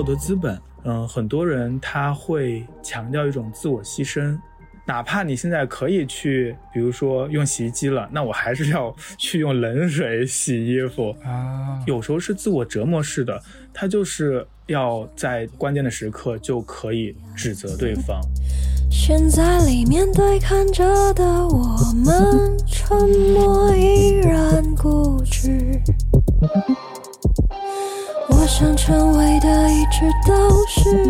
道德资本，很多人他会强调一种自我牺牲，哪怕你现在可以去比如说用洗衣机了，那我还是要去用冷水洗衣服啊。有时候是自我折磨式的，他就是要在关键的时刻就可以指责对方。悬在里面对看着的我们，沉默依然固执，我想成为的一直都是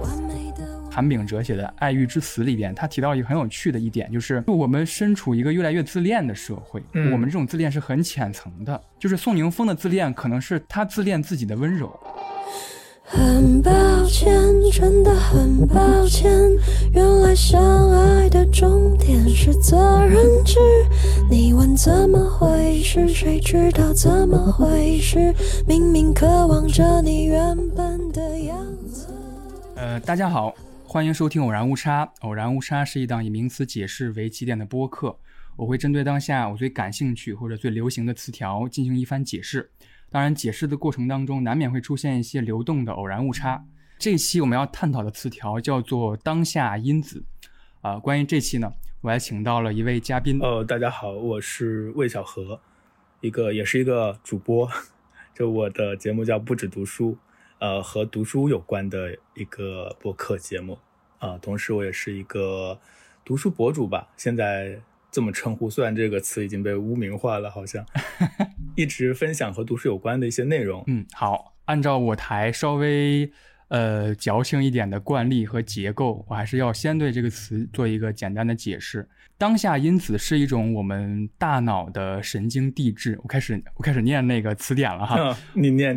完美的。韩炳哲写的《爱欲之死》里边，他提到一个很有趣的一点，就是我们身处一个越来越自恋的社会，我们这种自恋是很浅层的，就是宋宁峰的自恋可能是他自恋自己的温柔。很抱歉，真的很抱歉，原来相爱的终点是责任制，你问怎么回事，谁知道怎么回事，明明渴望着你原本的样子。大家好，欢迎收听《偶然误差》。《偶然误差》是一档以名词解释为起点的播客，我会针对当下我最感兴趣或者最流行的词条进行一番解释。当然解释的过程当中难免会出现一些流动的偶然误差。这一期我们要探讨的词条叫做当下因子。关于这期呢，我还请到了一位嘉宾。大家好，我是魏小河，也是一个主播，就我的节目叫不止读书，和读书有关的一个播客节目。同时我也是一个读书博主吧，现在这么称呼，虽然这个词已经被污名化了，好像一直分享和读书有关的一些内容。好，按照我台稍微矫情一点的惯例和结构，我还是要先对这个词做一个简单的解释。当下因子是一种我们大脑的神经递质，我开始念那个词典了哈。你念。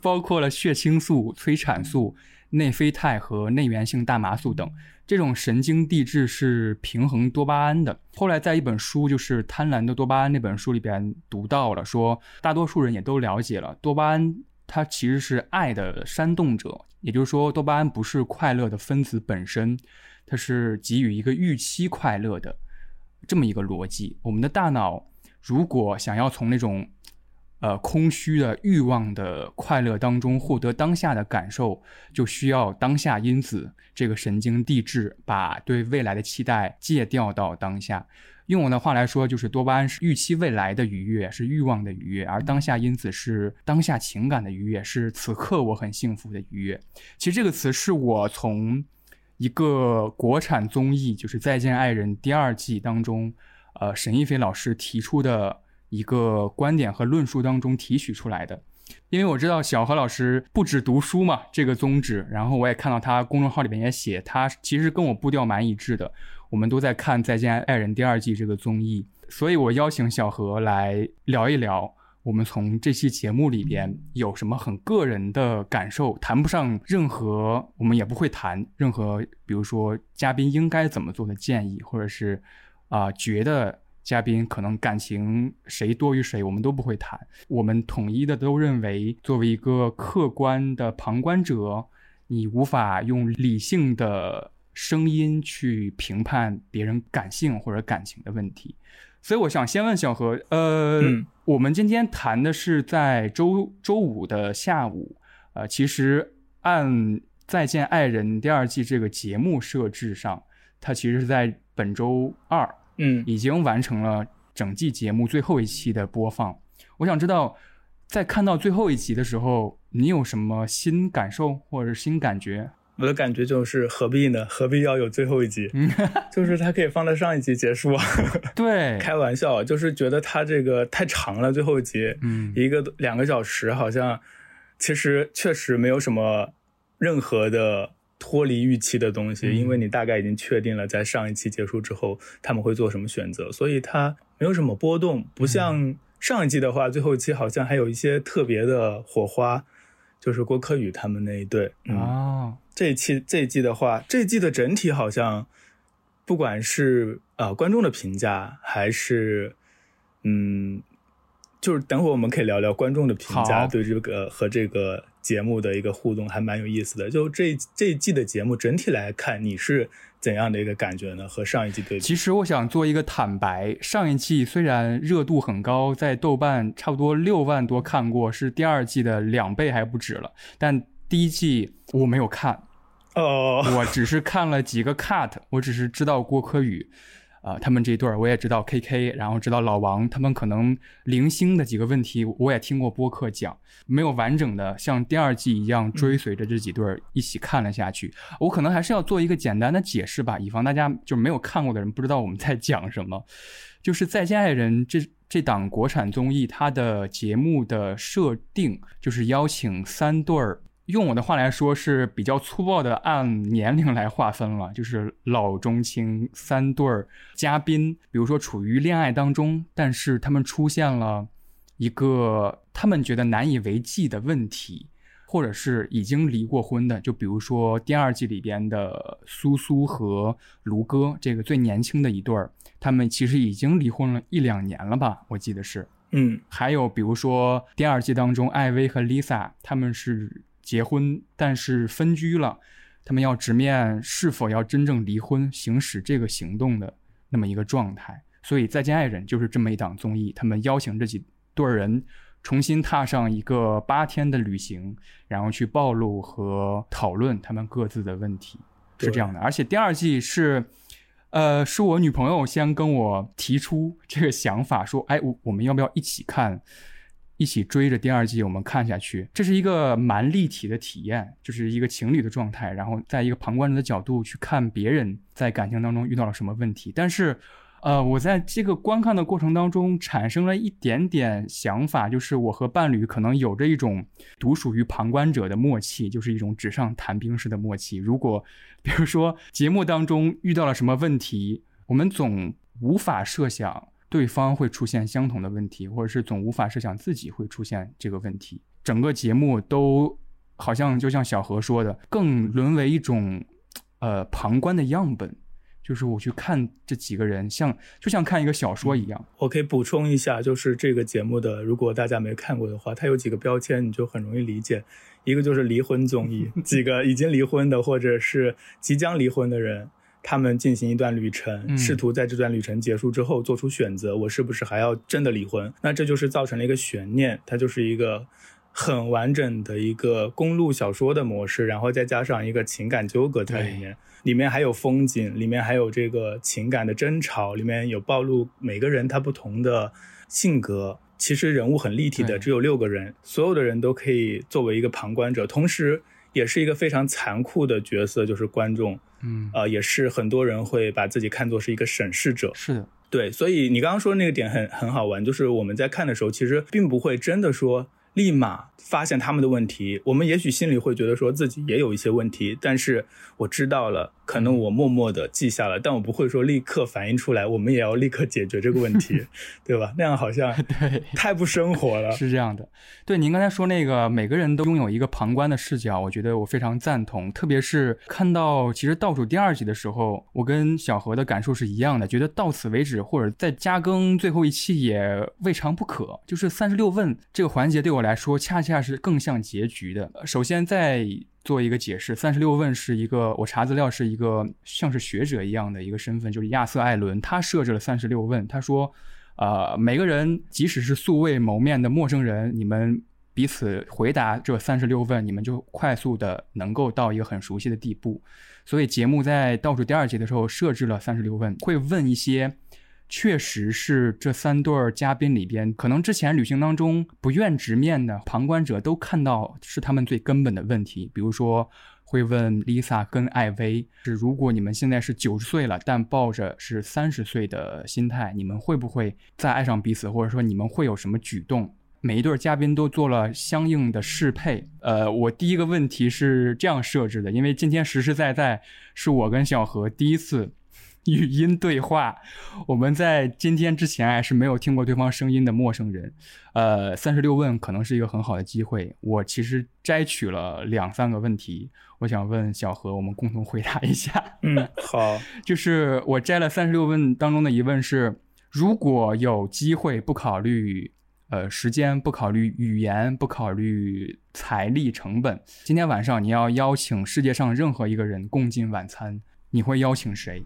包括了血清素、催产素、内啡肽和内源性大麻素等。这种神经递质是平衡多巴胺的。后来在一本书就是《贪婪的多巴胺》那本书里边读到了，说大多数人也都了解了，多巴胺它其实是爱的煽动者，也就是说多巴胺不是快乐的分子本身，它是给予一个预期快乐的这么一个逻辑。我们的大脑如果想要从那种空虚的欲望的快乐当中获得当下的感受，就需要当下因子这个神经递质把对未来的期待戒掉到当下。用我的话来说，就是多巴胺是预期未来的愉悦，是欲望的愉悦，而当下因子是当下情感的愉悦，是此刻我很幸福的愉悦。其实这个词是我从一个国产综艺就是《再见爱人》第二季当中沈亦菲老师提出的一个观点和论述当中提取出来的。因为我知道小何老师不止读书嘛，这个宗旨，然后我也看到他公众号里面也写，他其实跟我步调蛮一致的，我们都在看《再见爱人》第二季这个综艺，所以我邀请小何来聊一聊我们从这期节目里边有什么很个人的感受，谈不上任何，我们也不会谈任何比如说嘉宾应该怎么做的建议，或者是觉得嘉宾可能感情谁多于谁，我们都不会谈。我们统一的都认为，作为一个客观的旁观者，你无法用理性的声音去评判别人感性或者感情的问题。所以我想先问小何，我们今天谈的是在周五的下午，其实按《再见爱人》第二季这个节目设置上，它其实是在本周二。已经完成了整季节目最后一期的播放。我想知道，在看到最后一集的时候，你有什么新感受或者新感觉？我的感觉就是何必呢？何必要有最后一集？就是它可以放在上一集结束啊。对，开玩笑，就是觉得它这个太长了，最后一集，1个2个小时，好像其实确实没有什么任何的脱离预期的东西，因为你大概已经确定了在上一期结束之后他们会做什么选择，所以它没有什么波动，不像上一季的话，最后一期好像还有一些特别的火花，就是郭柯宇他们那一对。这一季的话，这一季的整体好像不管是观众的评价还是就是等会我们可以聊聊观众的评价对这个和这个节目的一个互动，还蛮有意思的。就这一季的节目整体来看，你是怎样的一个感觉呢？和上一季对比，其实我想做一个坦白，上一季虽然热度很高，在豆瓣差不多6万多看过，是第二季的2倍还不止了，但第一季我没有看，我只是看了几个 cut， 我只是知道郭柯宇。他们这一对儿我也知道 KK， 然后知道老王，他们可能零星的几个问题我也听过播客讲，没有完整的像第二季一样追随着这几对儿一起看了下去。我可能还是要做一个简单的解释吧，以防大家就没有看过的人不知道我们在讲什么。就是《再见爱人》这档国产综艺，它的节目的设定就是邀请三对儿，用我的话来说是比较粗暴的按年龄来划分了，就是老中青三对儿嘉宾，比如说处于恋爱当中，但是他们出现了一个他们觉得难以为继的问题，或者是已经离过婚的，就比如说第二季里边的苏苏和卢哥这个最年轻的一对儿，他们其实已经离婚了1-2年了吧，我记得是。还有比如说第二季当中艾薇和 Lisa， 他们是结婚但是分居了，他们要直面是否要真正离婚行使这个行动的那么一个状态。所以《再见爱人》就是这么一档综艺，他们邀请这几对人重新踏上一个8天的旅行，然后去暴露和讨论他们各自的问题，是这样的。而且第二季是是我女朋友先跟我提出这个想法，说哎，我们要不要一起看，一起追着第二季我们看下去。这是一个蛮立体的体验，就是一个情侣的状态，然后在一个旁观者的角度去看别人在感情当中遇到了什么问题。但是我在这个观看的过程当中产生了一点点想法，就是我和伴侣可能有着一种独属于旁观者的默契，就是一种纸上谈兵式的默契。如果比如说节目当中遇到了什么问题，我们总无法设想对方会出现相同的问题，或者是总无法设想自己会出现这个问题。整个节目都好像就像小何说的，更沦为一种旁观的样本，就是我去看这几个人就像看一个小说一样。我可以补充一下，就是这个节目的，如果大家没看过的话，它有几个标签你就很容易理解。一个就是离婚综艺，几个已经离婚的或者是即将离婚的人，他们进行一段旅程，试图在这段旅程结束之后做出选择，我是不是还要真的离婚？那这就是造成了一个悬念，它就是一个很完整的一个公路小说的模式，然后再加上一个情感纠葛在里面，里面还有风景，里面还有这个情感的争吵，里面有暴露每个人他不同的性格。其实人物很立体的，只有6个人，所有的人都可以作为一个旁观者，同时也是一个非常残酷的角色，就是观众。也是很多人会把自己看作是一个审视者。是的，对。所以你刚刚说的那个点很好玩，就是我们在看的时候其实并不会真的说立马发现他们的问题，我们也许心里会觉得说自己也有一些问题，但是我知道了，可能我默默的记下了，但我不会说立刻反映出来，我们也要立刻解决这个问题，对吧？那样好像太不生活了。是这样的。对，您刚才说那个每个人都拥有一个旁观的视角，我觉得我非常赞同。特别是看到其实倒数第2集的时候，我跟小何的感受是一样的，觉得到此为止或者再加更最后一期也未尝不可。就是36问这个环节对我来说恰恰是更像结局的。首先再做一个解释，36问是一个，我查资料是一个像是学者一样的一个身份，就是亚瑟·艾伦，他设置了36问。他说每个人即使是素未谋面的陌生人，你们彼此回答这36问，你们就快速的能够到一个很熟悉的地步。所以节目在倒数第2集的时候设置了36问，会问一些确实是这三对嘉宾里边可能之前旅行当中不愿直面的，旁观者都看到是他们最根本的问题。比如说会问 Lisa 跟艾薇，是如果你们现在是90岁了，但抱着是30岁的心态，你们会不会再爱上彼此，或者说你们会有什么举动？每一对嘉宾都做了相应的适配。我第一个问题是这样设置的，因为今天实实在在是我跟小何第一次语音对话，我们在今天之前是没有听过对方声音的陌生人。36问可能是一个很好的机会，我其实摘取了2-3个问题，我想问小何，我们共同回答一下。好。就是我摘了36问当中的一问是，如果有机会不考虑时间，不考虑语言，不考虑财力成本。今天晚上你要邀请世界上任何一个人共进晚餐，你会邀请谁？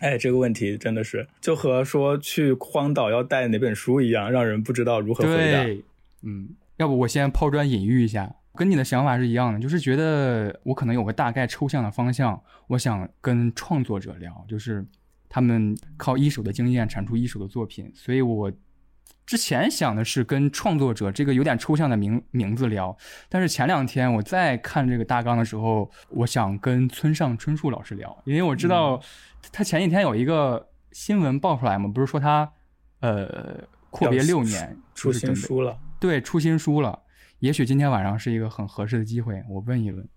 哎，这个问题真的是就和说去荒岛要带哪本书一样，让人不知道如何回答。对，嗯，要不我先抛砖引玉一下，跟你的想法是一样的，就是觉得我可能有个大概抽象的方向，我想跟创作者聊，就是他们靠一手的经验产出一手的作品，所以我之前想的是跟创作者这个有点抽象的名字聊，但是前两天我在看这个大纲的时候，我想跟村上春树老师聊，因为我知道他前几天有一个新闻爆出来嘛，不是说他阔别6年出新书了，对，出新书了，也许今天晚上是一个很合适的机会，我问一问。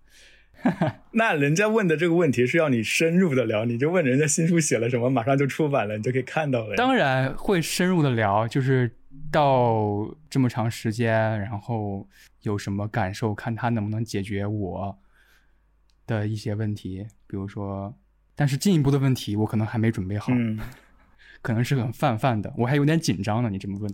那人家问的这个问题是要你深入的聊，你就问人家新书写了什么，马上就出版了，你就可以看到了。当然会深入的聊，就是到这么长时间，然后有什么感受，看他能不能解决我的一些问题，比如说，但是进一步的问题我可能还没准备好，可能是很泛的，我还有点紧张呢。你这么问，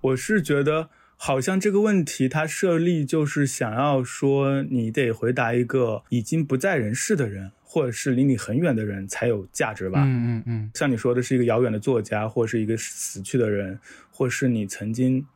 我是觉得。好像这个问题它设立就是想要说你得回答一个已经不在人世的人或者是离你很远的人才有价值吧。嗯嗯嗯，像你说的是一个遥远的作家或者是一个死去的人或是你曾经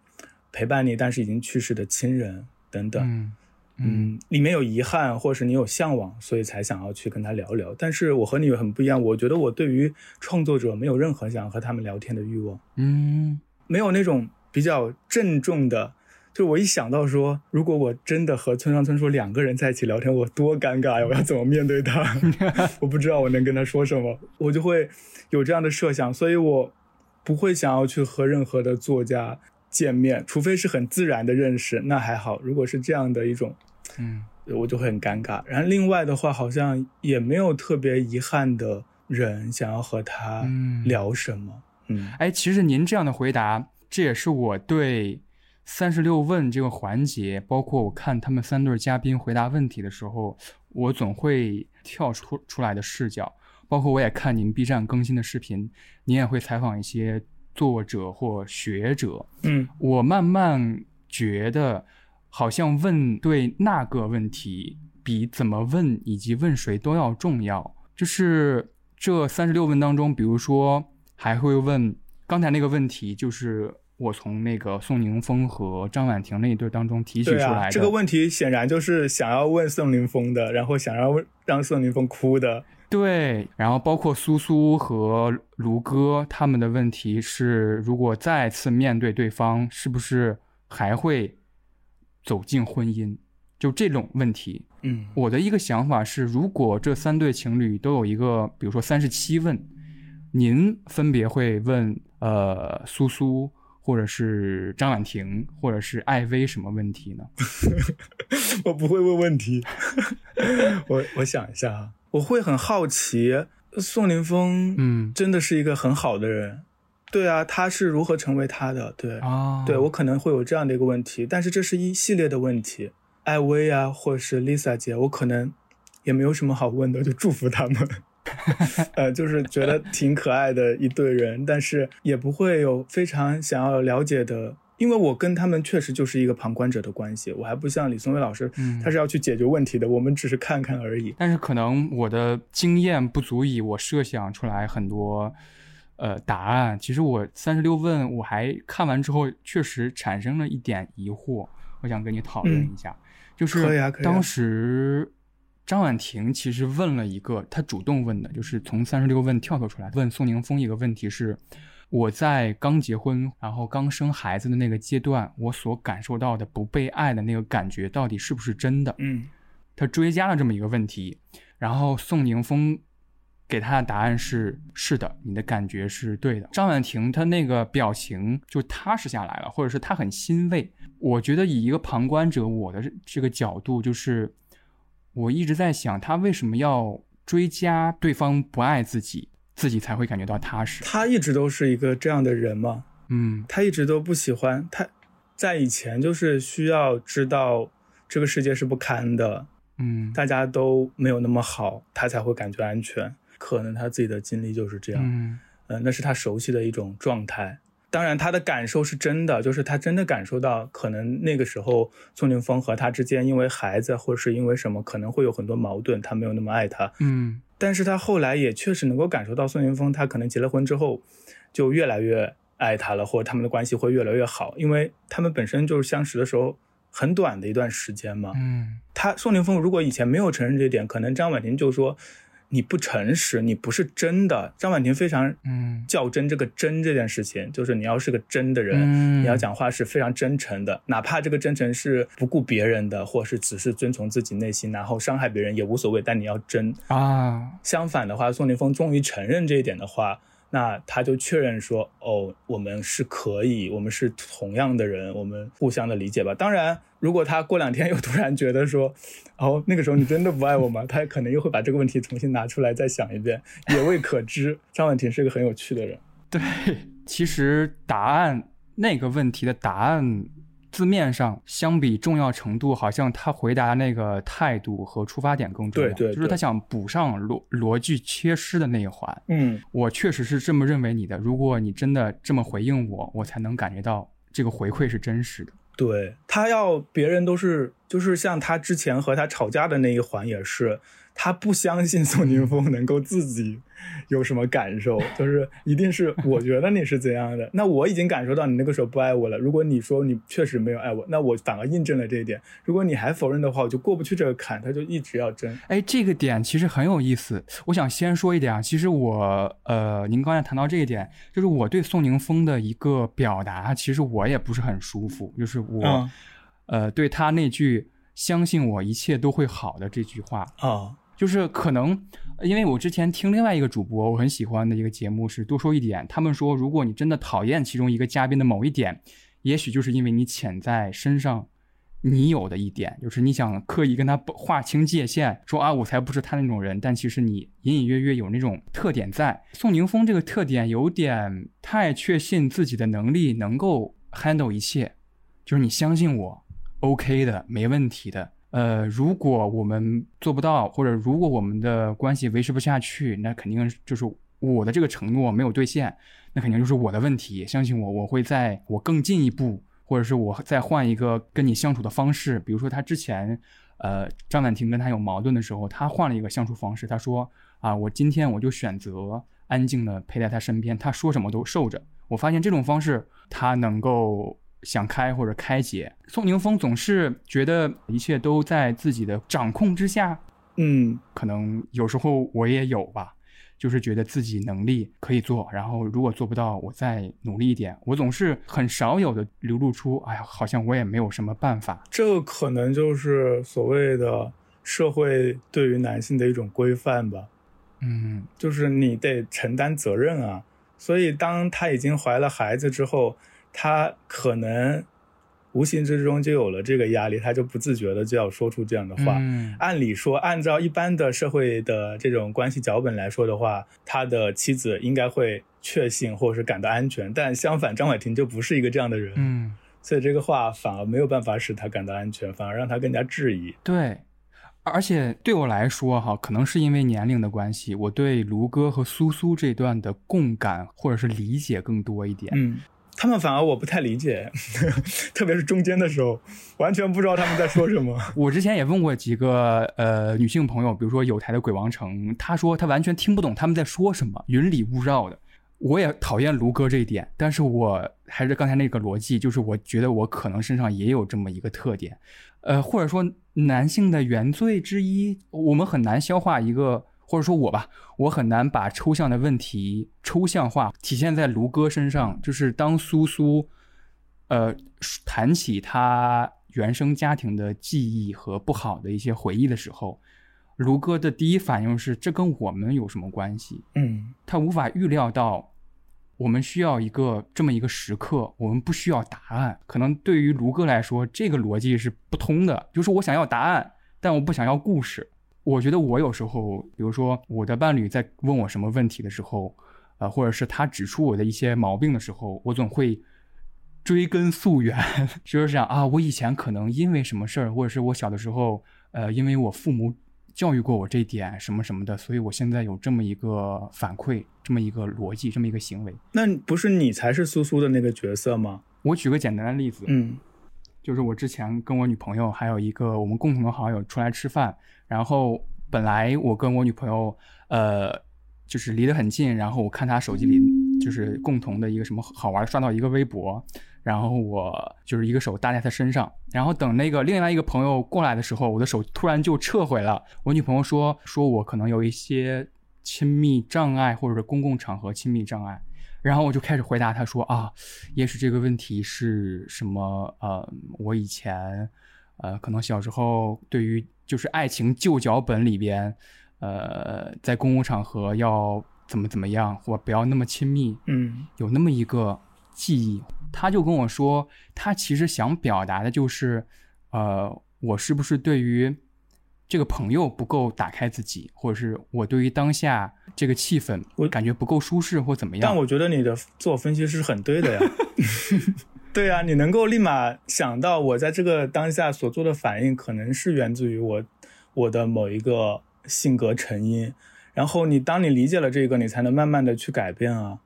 陪伴你但是已经去世的亲人等等。嗯嗯，里面有遗憾或是你有向往，所以才想要去跟他聊聊。但是我和你很不一样，我觉得我对于创作者没有任何想和他们聊天的欲望。嗯，没有那种比较郑重的，就我一想到说如果我真的和村上春树两个人在一起聊天我多尴尬呀，我要怎么面对他我不知道我能跟他说什么，我就会有这样的设想，所以我不会想要去和任何的作家见面，除非是很自然的认识那还好，如果是这样的一种我就会很尴尬。然后另外的话好像也没有特别遗憾的人想要和他聊什么。哎，其实您这样的回答这也是我对36问这个环节，包括我看他们三对嘉宾回答问题的时候，我总会跳出来的视角。包括我也看您 B 站更新的视频，您也会采访一些作者或学者。我慢慢觉得好像问对那个问题比怎么问以及问谁都要重要。就是这36问当中，比如说还会问刚才那个问题，就是我从那个宋宁峰和张婉婷那一对当中提取出来的。这个问题显然就是想要问宋宁峰的，然后想要让宋宁峰哭的。对，然后包括苏苏和卢哥他们的问题是，如果再次面对对方，是不是还会走进婚姻？就这种问题。我的一个想法是，如果这三对情侣都有一个，比如说37问，您分别会问。苏苏或者是张婉婷或者是艾薇什么问题呢？我不会问问题。我想一下啊，我会很好奇宋宁峰真的是一个很好的人。对啊，他是如何成为他的。对啊，对，我可能会有这样的一个问题，但是这是一系列的问题。艾薇啊或者是 Lisa 姐我可能也没有什么好问的，就祝福他们。就是觉得挺可爱的一对人，但是也不会有非常想要了解的，因为我跟他们确实就是一个旁观者的关系，我还不像李松蔚老师，他是要去解决问题的，我们只是看看而已。但是可能我的经验不足以我设想出来很多答案。其实我36问我还看完之后确实产生了一点疑惑，我想跟你讨论一下。就是当时张婉婷其实问了一个，她主动问的，就是从36问跳脱出来问宋宁峰一个问题是，我在刚结婚然后刚生孩子的那个阶段，我所感受到的不被爱的那个感觉到底是不是真的？她追加了这么一个问题，然后宋宁峰给她的答案是，是的，你的感觉是对的。张婉婷她那个表情就踏实下来了，或者是她很欣慰。我觉得以一个旁观者，我的这个角度就是。我一直在想他为什么要追加对方不爱自己，自己才会感觉到踏实。他一直都是一个这样的人嘛。他一直都不喜欢，他在以前就是需要知道这个世界是不堪的，大家都没有那么好，他才会感觉安全。可能他自己的经历就是这样，那是他熟悉的一种状态。当然他的感受是真的，就是他真的感受到可能那个时候宋宁峰和他之间因为孩子或是因为什么可能会有很多矛盾，他没有那么爱他。嗯，但是他后来也确实能够感受到宋宁峰他可能结了婚之后就越来越爱他了，或者他们的关系会越来越好，因为他们本身就是相识的时候很短的一段时间嘛。嗯，他宋宁峰如果以前没有承认这一点，可能张婉婷就说你不诚实，你不是真的。张婉婷非常较真这个真这件事情，就是你要是个真的人，你要讲话是非常真诚的，哪怕这个真诚是不顾别人的，或是只是遵从自己内心然后伤害别人也无所谓，但你要真啊。相反的话，宋宁峰终于承认这一点的话，那他就确认说哦，我们是可以，我们是同样的人，我们互相的理解吧。当然如果他过两天又突然觉得说哦，那个时候你真的不爱我吗，他可能又会把这个问题重新拿出来再想一遍，也未可知。张婉婷是个很有趣的人。对，其实答案那个问题的答案字面上相比重要程度，好像他回答那个态度和出发点更重要。对对对，就是他想补上逻辑缺失的那一环。嗯，我确实是这么认为你的，如果你真的这么回应我，我才能感觉到这个回馈是真实的。对，他要别人都是，就是像他之前和他吵架的那一环也是，他不相信宋宁峰能够自己有什么感受，就是一定是我觉得你是怎样的，那我已经感受到你那个时候不爱我了，如果你说你确实没有爱我，那我反而印证了这一点，如果你还否认的话，我就过不去这个坎，他就一直要争。哎，这个点其实很有意思，我想先说一点啊，其实我您刚才谈到这一点，就是我对宋宁峰的一个表达，其实我也不是很舒服，就是我、对他那句相信我一切都会好的这句话啊。就是可能因为我之前听另外一个主播我很喜欢的一个节目是多说一点，他们说如果你真的讨厌其中一个嘉宾的某一点，也许就是因为你潜在身上你有的一点，就是你想刻意跟他划清界限，说啊我才不是他那种人，但其实你隐隐约约有那种特点在。宋宁峰这个特点有点太确信自己的能力能够 handle 一切，就是你相信我 OK 的，没问题的，如果我们做不到，或者如果我们的关系维持不下去，那肯定就是我的这个承诺没有兑现，那肯定就是我的问题，相信我，我会在我更进一步，或者是我再换一个跟你相处的方式。比如说他之前张婉婷跟他有矛盾的时候，他换了一个相处方式，他说啊，我今天我就选择安静的陪在他身边，他说什么都受着。我发现这种方式他能够想开或者开解。宋宁峰总是觉得一切都在自己的掌控之下，可能有时候我也有吧，就是觉得自己能力可以做，然后如果做不到我再努力一点，我总是很少有的流露出哎呀好像我也没有什么办法。这可能就是所谓的社会对于男性的一种规范吧，就是你得承担责任啊。所以当他已经怀了孩子之后，他可能无形之中就有了这个压力，他就不自觉的就要说出这样的话。按理说按照一般的社会的这种关系脚本来说的话，他的妻子应该会确信或者是感到安全，但相反张婉婷就不是一个这样的人。所以这个话反而没有办法使他感到安全，反而让他更加质疑。对，而且对我来说哈，可能是因为年龄的关系，我对卢哥和苏苏这段的共感或者是理解更多一点。他们反而我不太理解，特别是中间的时候完全不知道他们在说什么。我之前也问过几个女性朋友，比如说有台的鬼王城，她说她完全听不懂他们在说什么，云里雾绕的。我也讨厌卢哥这一点，但是我还是刚才那个逻辑，就是我觉得我可能身上也有这么一个特点，或者说男性的原罪之一，我们很难消化一个，或者说我吧，我很难把抽象的问题抽象化，体现在卢哥身上。就是当苏苏谈起他原生家庭的记忆和不好的一些回忆的时候，卢哥的第一反应是这跟我们有什么关系？他无法预料到我们需要一个这么一个时刻，我们不需要答案。可能对于卢哥来说这个逻辑是不通的，就是我想要答案但我不想要故事。我觉得我有时候，比如说我的伴侣在问我什么问题的时候，或者是他指出我的一些毛病的时候，我总会追根溯源，就是想啊，我以前可能因为什么事儿，或者是我小的时候，因为我父母教育过我这一点什么什么的，所以我现在有这么一个反馈，这么一个逻辑，这么一个行为。那不是你才是苏苏的那个角色吗？我举个简单的例子，就是我之前跟我女朋友还有一个我们共同的好友出来吃饭，然后本来我跟我女朋友就是离得很近，然后我看她手机里就是共同的一个什么好玩，刷到一个微博，然后我就是一个手搭在她身上，然后等那个另外一个朋友过来的时候，我的手突然就撤回了。我女朋友说我可能有一些亲密障碍，或者是公共场合亲密障碍，然后我就开始回答她说啊，也许这个问题是什么我以前可能小时候对于就是爱情旧脚本里边在公共场合要怎么样或不要那么亲密，有那么一个记忆。他就跟我说他其实想表达的就是我是不是对于这个朋友不够打开自己，或者是我对于当下这个气氛我感觉不够舒适或怎么样。但我觉得你的自我分析是很对的呀。对啊，你能够立马想到我在这个当下所做的反应可能是源自于我的某一个性格成因，然后当你理解了这个，你才能慢慢的去改变啊。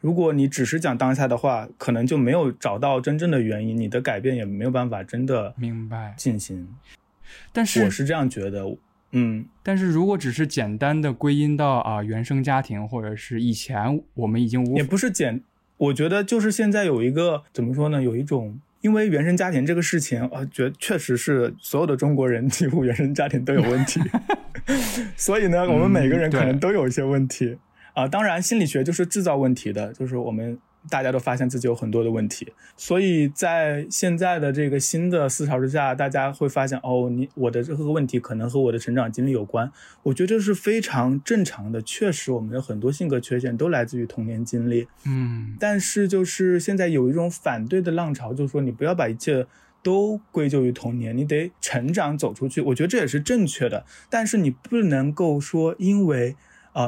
如果你只是讲当下的话，可能就没有找到真正的原因，你的改变也没有办法真的明白进行。但是我是这样觉得，但是如果只是简单的归因到原生家庭，或者是以前我们已经也不是我觉得就是现在有一个怎么说呢，有一种因为原生家庭这个事情确实是所有的中国人几乎原生家庭都有问题。所以呢，我们每个人可能都有一些问题啊。当然心理学就是制造问题的，就是我们大家都发现自己有很多的问题，所以在现在的这个新的思潮之下，大家会发现我的这个问题可能和我的成长经历有关。我觉得这是非常正常的，确实我们的很多性格缺陷都来自于童年经历。但是就是现在有一种反对的浪潮，就是说你不要把一切都归咎于童年，你得成长走出去。我觉得这也是正确的，但是你不能够说因为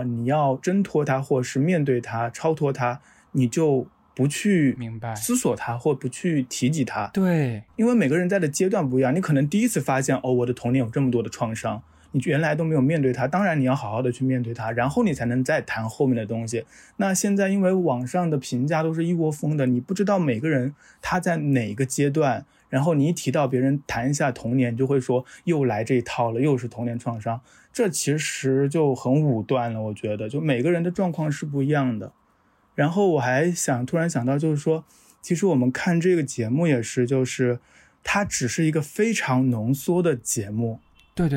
你要挣脱它，或是面对它，超脱它，你就不去思索它或不去提及它。对，因为每个人在的阶段不一样，你可能第一次发现我的童年有这么多的创伤，你原来都没有面对它，当然你要好好的去面对它，然后你才能再谈后面的东西。那现在因为网上的评价都是一窝蜂的，你不知道每个人他在哪个阶段，然后你一提到别人谈一下童年，就会说又来这一套了，又是童年创伤，这其实就很武断了。我觉得就每个人的状况是不一样的。然后我还突然想到，就是说其实我们看这个节目也是，就是它只是一个非常浓缩的节目。对，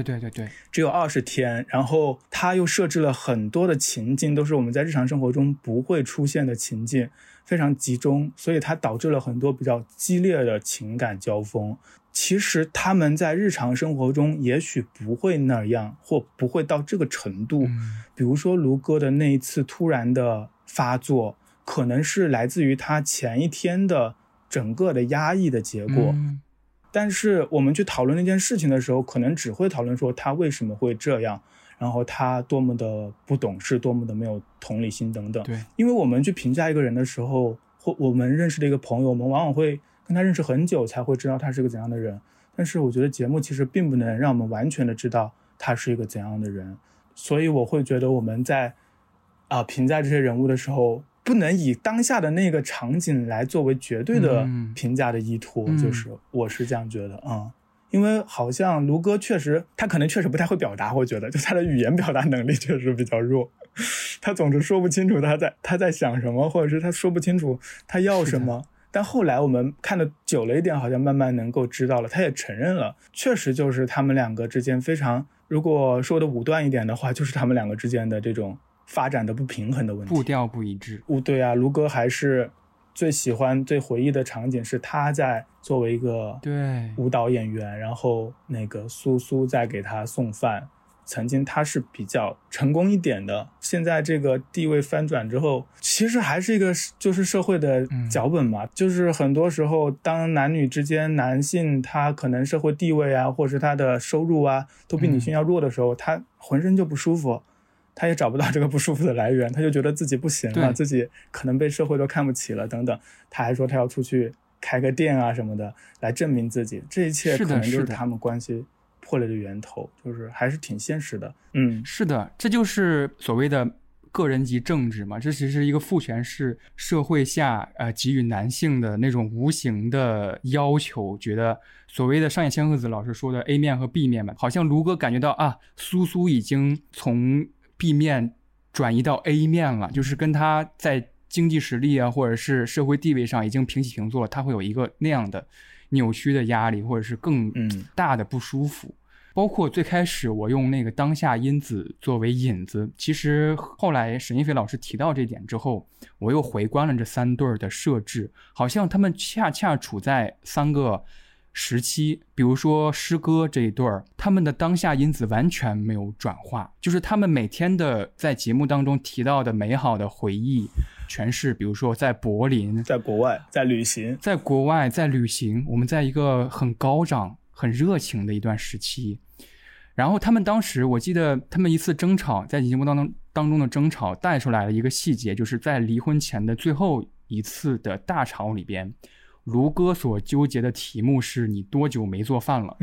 只有20天，然后它又设置了很多的情境，都是我们在日常生活中不会出现的情境，非常集中，所以它导致了很多比较激烈的情感交锋。其实他们在日常生活中也许不会那样，或不会到这个程度。比如说卢哥的那一次突然的发作，可能是来自于他前一天的整个的压抑的结果。但是我们去讨论那件事情的时候，可能只会讨论说他为什么会这样，然后他多么的不懂事，多么的没有同理心等等。对，因为我们去评价一个人的时候，或我们认识的一个朋友，我们往往会跟他认识很久才会知道他是个怎样的人。但是我觉得节目其实并不能让我们完全的知道他是一个怎样的人，所以我会觉得我们在评价这些人物的时候，不能以当下的那个场景来作为绝对的评价的依托。就是我是这样觉得因为好像卢哥他可能确实不太会表达，我觉得就他的语言表达能力确实比较弱，他总是说不清楚他在想什么，或者是他说不清楚他要什么。但后来我们看得久了一点，好像慢慢能够知道了，他也承认了，确实就是他们两个之间非常，如果说的武断一点的话，就是他们两个之间的这种发展的不平衡的问题，步调不一致。对啊，卢哥还是最喜欢最回忆的场景是他在作为一个舞蹈演员，然后那个苏苏在给他送饭。曾经他是比较成功一点的，现在这个地位翻转之后，其实还是一个就是社会的脚本嘛。就是很多时候当男女之间，男性他可能社会地位啊，或是他的收入啊都比女性要弱的时候，他浑身就不舒服，他也找不到这个不舒服的来源，他就觉得自己不行了，自己可能被社会都看不起了等等。他还说他要出去开个店啊什么的来证明自己，这一切可能就是他们关系破裂的源头，就是还是挺现实的。嗯，是的，这就是所谓的个人及政治嘛，这其实是一个父权式社会下给予男性的那种无形的要求。觉得所谓的上野千鹤子老师说的 A 面和 B 面嘛，好像卢哥感觉到啊，苏苏已经从 B 面转移到 A 面了，就是跟他在经济实力啊或者是社会地位上已经平起平坐了，他会有一个那样的扭曲的压力或者是更大的不舒服。包括最开始我用那个当下因子作为引子，其实后来沈一菲老师提到这点之后，我又回观了这三对的设置，好像他们恰恰处在三个时期。比如说诗歌这一对，他们的当下因子完全没有转化，就是他们每天的在节目当中提到的美好的回忆全是比如说在柏林，在国外，在旅行，在国外，在旅行，我们在一个很高涨很热情的一段时期。然后他们当时我记得他们一次争吵，在节目当中的争吵带出来了一个细节，就是在离婚前的最后一次的大吵里边，卢哥所纠结的题目是你多久没做饭了，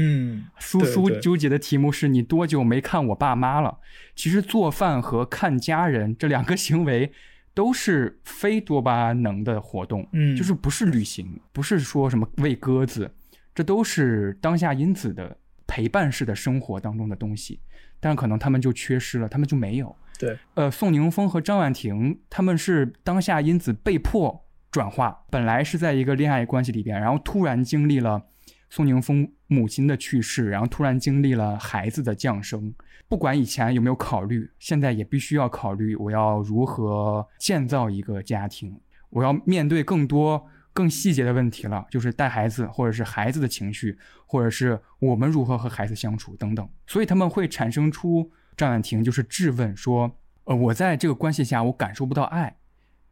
苏苏纠结的题目是你多久没看我爸妈了。其实做饭和看家人这两个行为都是非多巴胺能的活动，就是不是旅行，不是说什么喂鸽子，这都是当下因子的陪伴式的生活当中的东西，但可能他们就缺失了，他们就没有。对，宋宁峰和张婉婷他们是当下因子被迫转化，本来是在一个恋爱关系里边，然后突然经历了宋宁峰母亲的去世，然后突然经历了孩子的降生，不管以前有没有考虑，现在也必须要考虑我要如何建造一个家庭，我要面对更多更细节的问题了，就是带孩子或者是孩子的情绪，或者是我们如何和孩子相处等等。所以他们会产生出张婉婷就是质问说我在这个关系下我感受不到爱，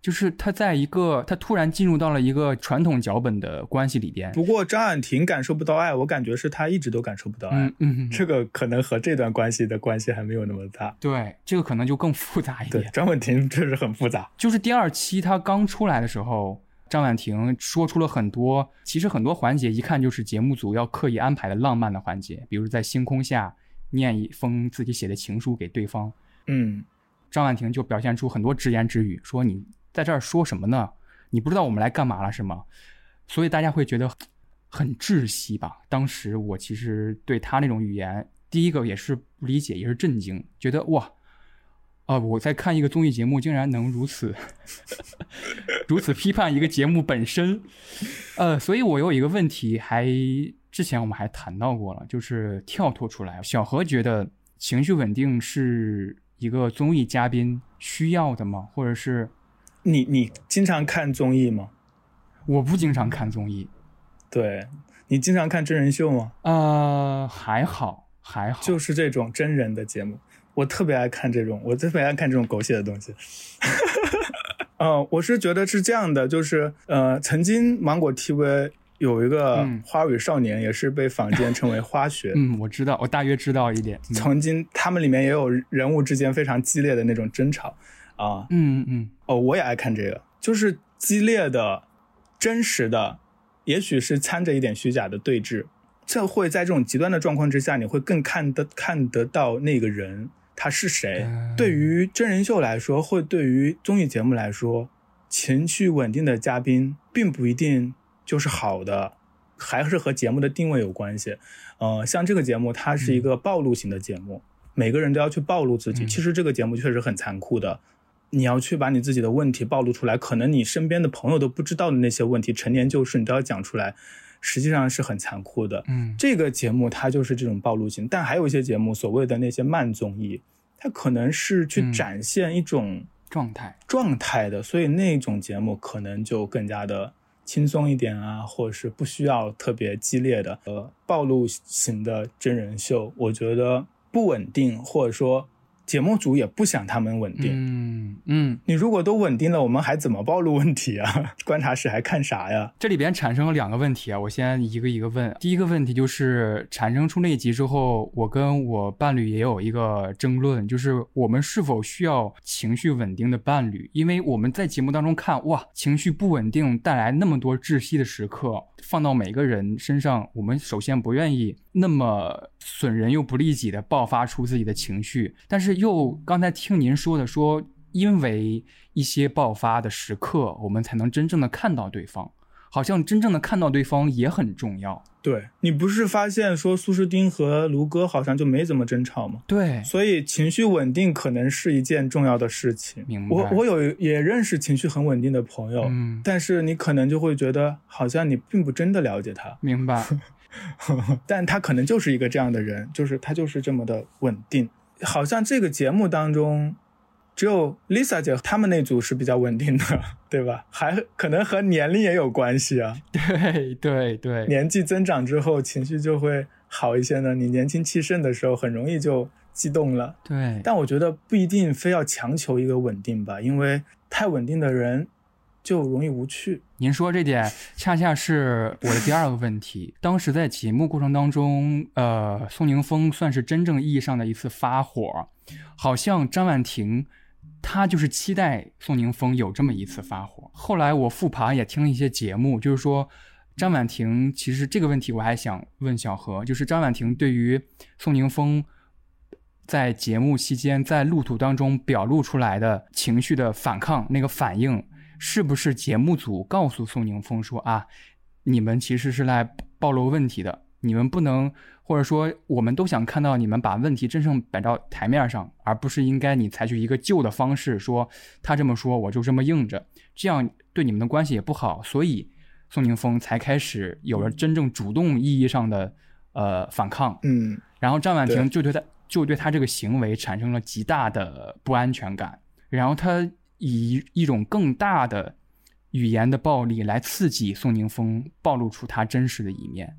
就是他突然进入到了一个传统脚本的关系里边。不过张婉婷感受不到爱，我感觉是他一直都感受不到爱，这个可能和这段关系的关系还没有那么大。对，这个可能就更复杂一点。对，张婉婷确实很复杂。就是第二期他刚出来的时候，张婉婷说出了很多，其实很多环节一看就是节目组要刻意安排的浪漫的环节，比如在星空下念一封自己写的情书给对方。张婉婷就表现出很多直言直语，说你在这儿说什么呢？你不知道我们来干嘛了是吗？所以大家会觉得很窒息吧。当时我其实对他那种语言，第一个也是不理解，也是震惊，觉得哇。我在看一个综艺节目竟然能如此批判一个节目本身。所以我有一个问题，之前我们还谈到过了，就是跳脱出来，小何觉得情绪稳定是一个综艺嘉宾需要的吗？或者是你经常看综艺吗？我不经常看综艺。对，你经常看真人秀吗？还好，就是这种真人的节目。我特别爱看这种狗血的东西。我是觉得是这样的，就是曾经芒果 TV 有一个花语少年，也是被坊间称为花学。我知道，我大约知道一点。曾经他们里面也有人物之间非常激烈的那种争吵啊。我也爱看这个，就是激烈的、真实的，也许是掺着一点虚假的对峙。这会在这种极端的状况之下，你会更看得到那个人。他是谁？对于真人秀来说，或对于综艺节目来说，情绪稳定的嘉宾并不一定就是好的，还是和节目的定位有关系。像这个节目，它是一个暴露型的节目，每个人都要去暴露自己。其实这个节目确实很残酷的，你要去把你自己的问题暴露出来，可能你身边的朋友都不知道的那些问题，陈年旧事你都要讲出来。实际上是很残酷的。这个节目它就是这种暴露型，但还有一些节目，所谓的那些慢综艺，它可能是去展现一种状态的，所以那种节目可能就更加的轻松一点啊，或者是不需要特别激烈的。暴露型的真人秀，我觉得不稳定，或者说节目组也不想他们稳定。你如果都稳定了，我们还怎么暴露问题啊？观察室还看啥呀？这里边产生了两个问题啊，我先一个一个问。第一个问题就是产生出那一集之后，我跟我伴侣也有一个争论，就是我们是否需要情绪稳定的伴侣？因为我们在节目当中看，哇，情绪不稳定带来那么多窒息的时刻，放到每个人身上，我们首先不愿意那么损人又不利己的爆发出自己的情绪，但是又刚才听您说的说因为一些爆发的时刻我们才能真正的看到对方，好像真正的看到对方也很重要。对，你不是发现说苏诗丁和卢歌好像就没怎么争吵吗？对，所以情绪稳定可能是一件重要的事情。明白。我也认识情绪很稳定的朋友，但是你可能就会觉得好像你并不真的了解他。明白。但他可能就是一个这样的人，就是他就是这么的稳定。好像这个节目当中只有 Lisa 姐他们那组是比较稳定的，对吧？还可能和年龄也有关系啊。对对对，年纪增长之后情绪就会好一些呢。你年轻气盛的时候很容易就激动了。对，但我觉得不一定非要强求一个稳定吧，因为太稳定的人就容易无趣。您说这点恰恰是我的第二个问题。当时在节目过程当中，宋宁峰算是真正意义上的一次发火，好像张婉婷他就是期待宋宁峰有这么一次发火。后来我复盘也听了一些节目，就是说张婉婷，其实这个问题我还想问小何，就是张婉婷对于宋宁峰在节目期间在路途当中表露出来的情绪的反抗那个反应，是不是节目组告诉宋宁峰说啊，你们其实是来暴露问题的，你们不能，或者说我们都想看到你们把问题真正摆到台面上，而不是应该你采取一个旧的方式，说他这么说我就这么应着，这样对你们的关系也不好，所以宋宁峰才开始有了真正主动意义上的反抗。嗯，然后张婉婷就对他这个行为产生了极大的不安全感，然后他以一种更大的语言的暴力来刺激宋宁峰暴露出他真实的一面。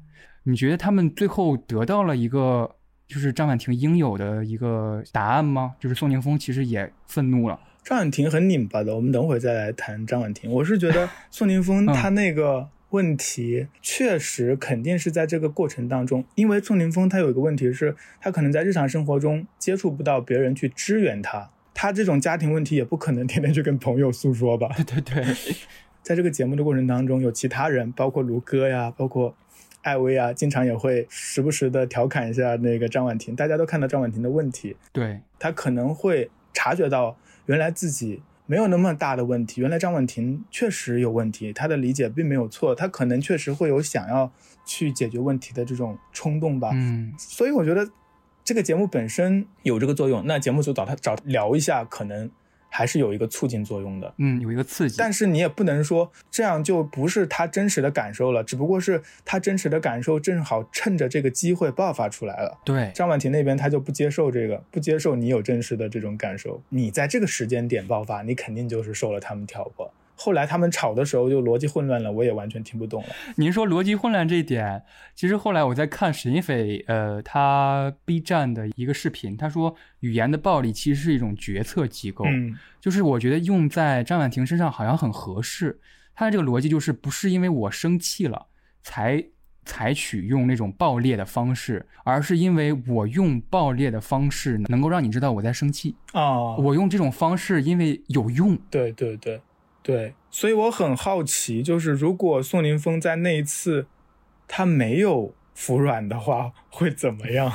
你觉得他们最后得到了一个就是张婉婷应有的一个答案吗？就是宋宁峰其实也愤怒了。张婉婷很拧巴的，我们等会再来谈张婉婷。我是觉得宋宁峰他那个问题确实肯定是在这个过程当中，因为宋宁峰他有一个问题是他可能在日常生活中接触不到别人去支援他，他这种家庭问题也不可能天天去跟朋友诉说吧。对对对。在这个节目的过程当中有其他人，包括卢歌呀，包括艾薇啊，经常也会时不时的调侃一下那个张婉婷，大家都看到张婉婷的问题，对，他可能会察觉到原来自己没有那么大的问题，原来张婉婷确实有问题，他的理解并没有错，他可能确实会有想要去解决问题的这种冲动吧。嗯，所以我觉得这个节目本身有这个作用，那节目组找聊一下可能还是有一个促进作用的。嗯，有一个刺激。但是你也不能说这样就不是他真实的感受了，只不过是他真实的感受正好趁着这个机会爆发出来了。对，张婉婷那边他就不接受这个，不接受你有真实的这种感受，你在这个时间点爆发，你肯定就是受了他们挑拨。后来他们吵的时候就逻辑混乱了，我也完全听不懂了。您说逻辑混乱这一点，其实后来我在看沈一斐他 B 站的一个视频，他说语言的暴力其实是一种决策机构。嗯，就是我觉得用在张婉婷身上好像很合适。他的这个逻辑就是不是因为我生气了才采取用那种暴烈的方式，而是因为我用暴烈的方式能够让你知道我在生气。哦，我用这种方式因为有用。对对对对，所以我很好奇，就是如果宋宁峰在那一次他没有服软的话会怎么样。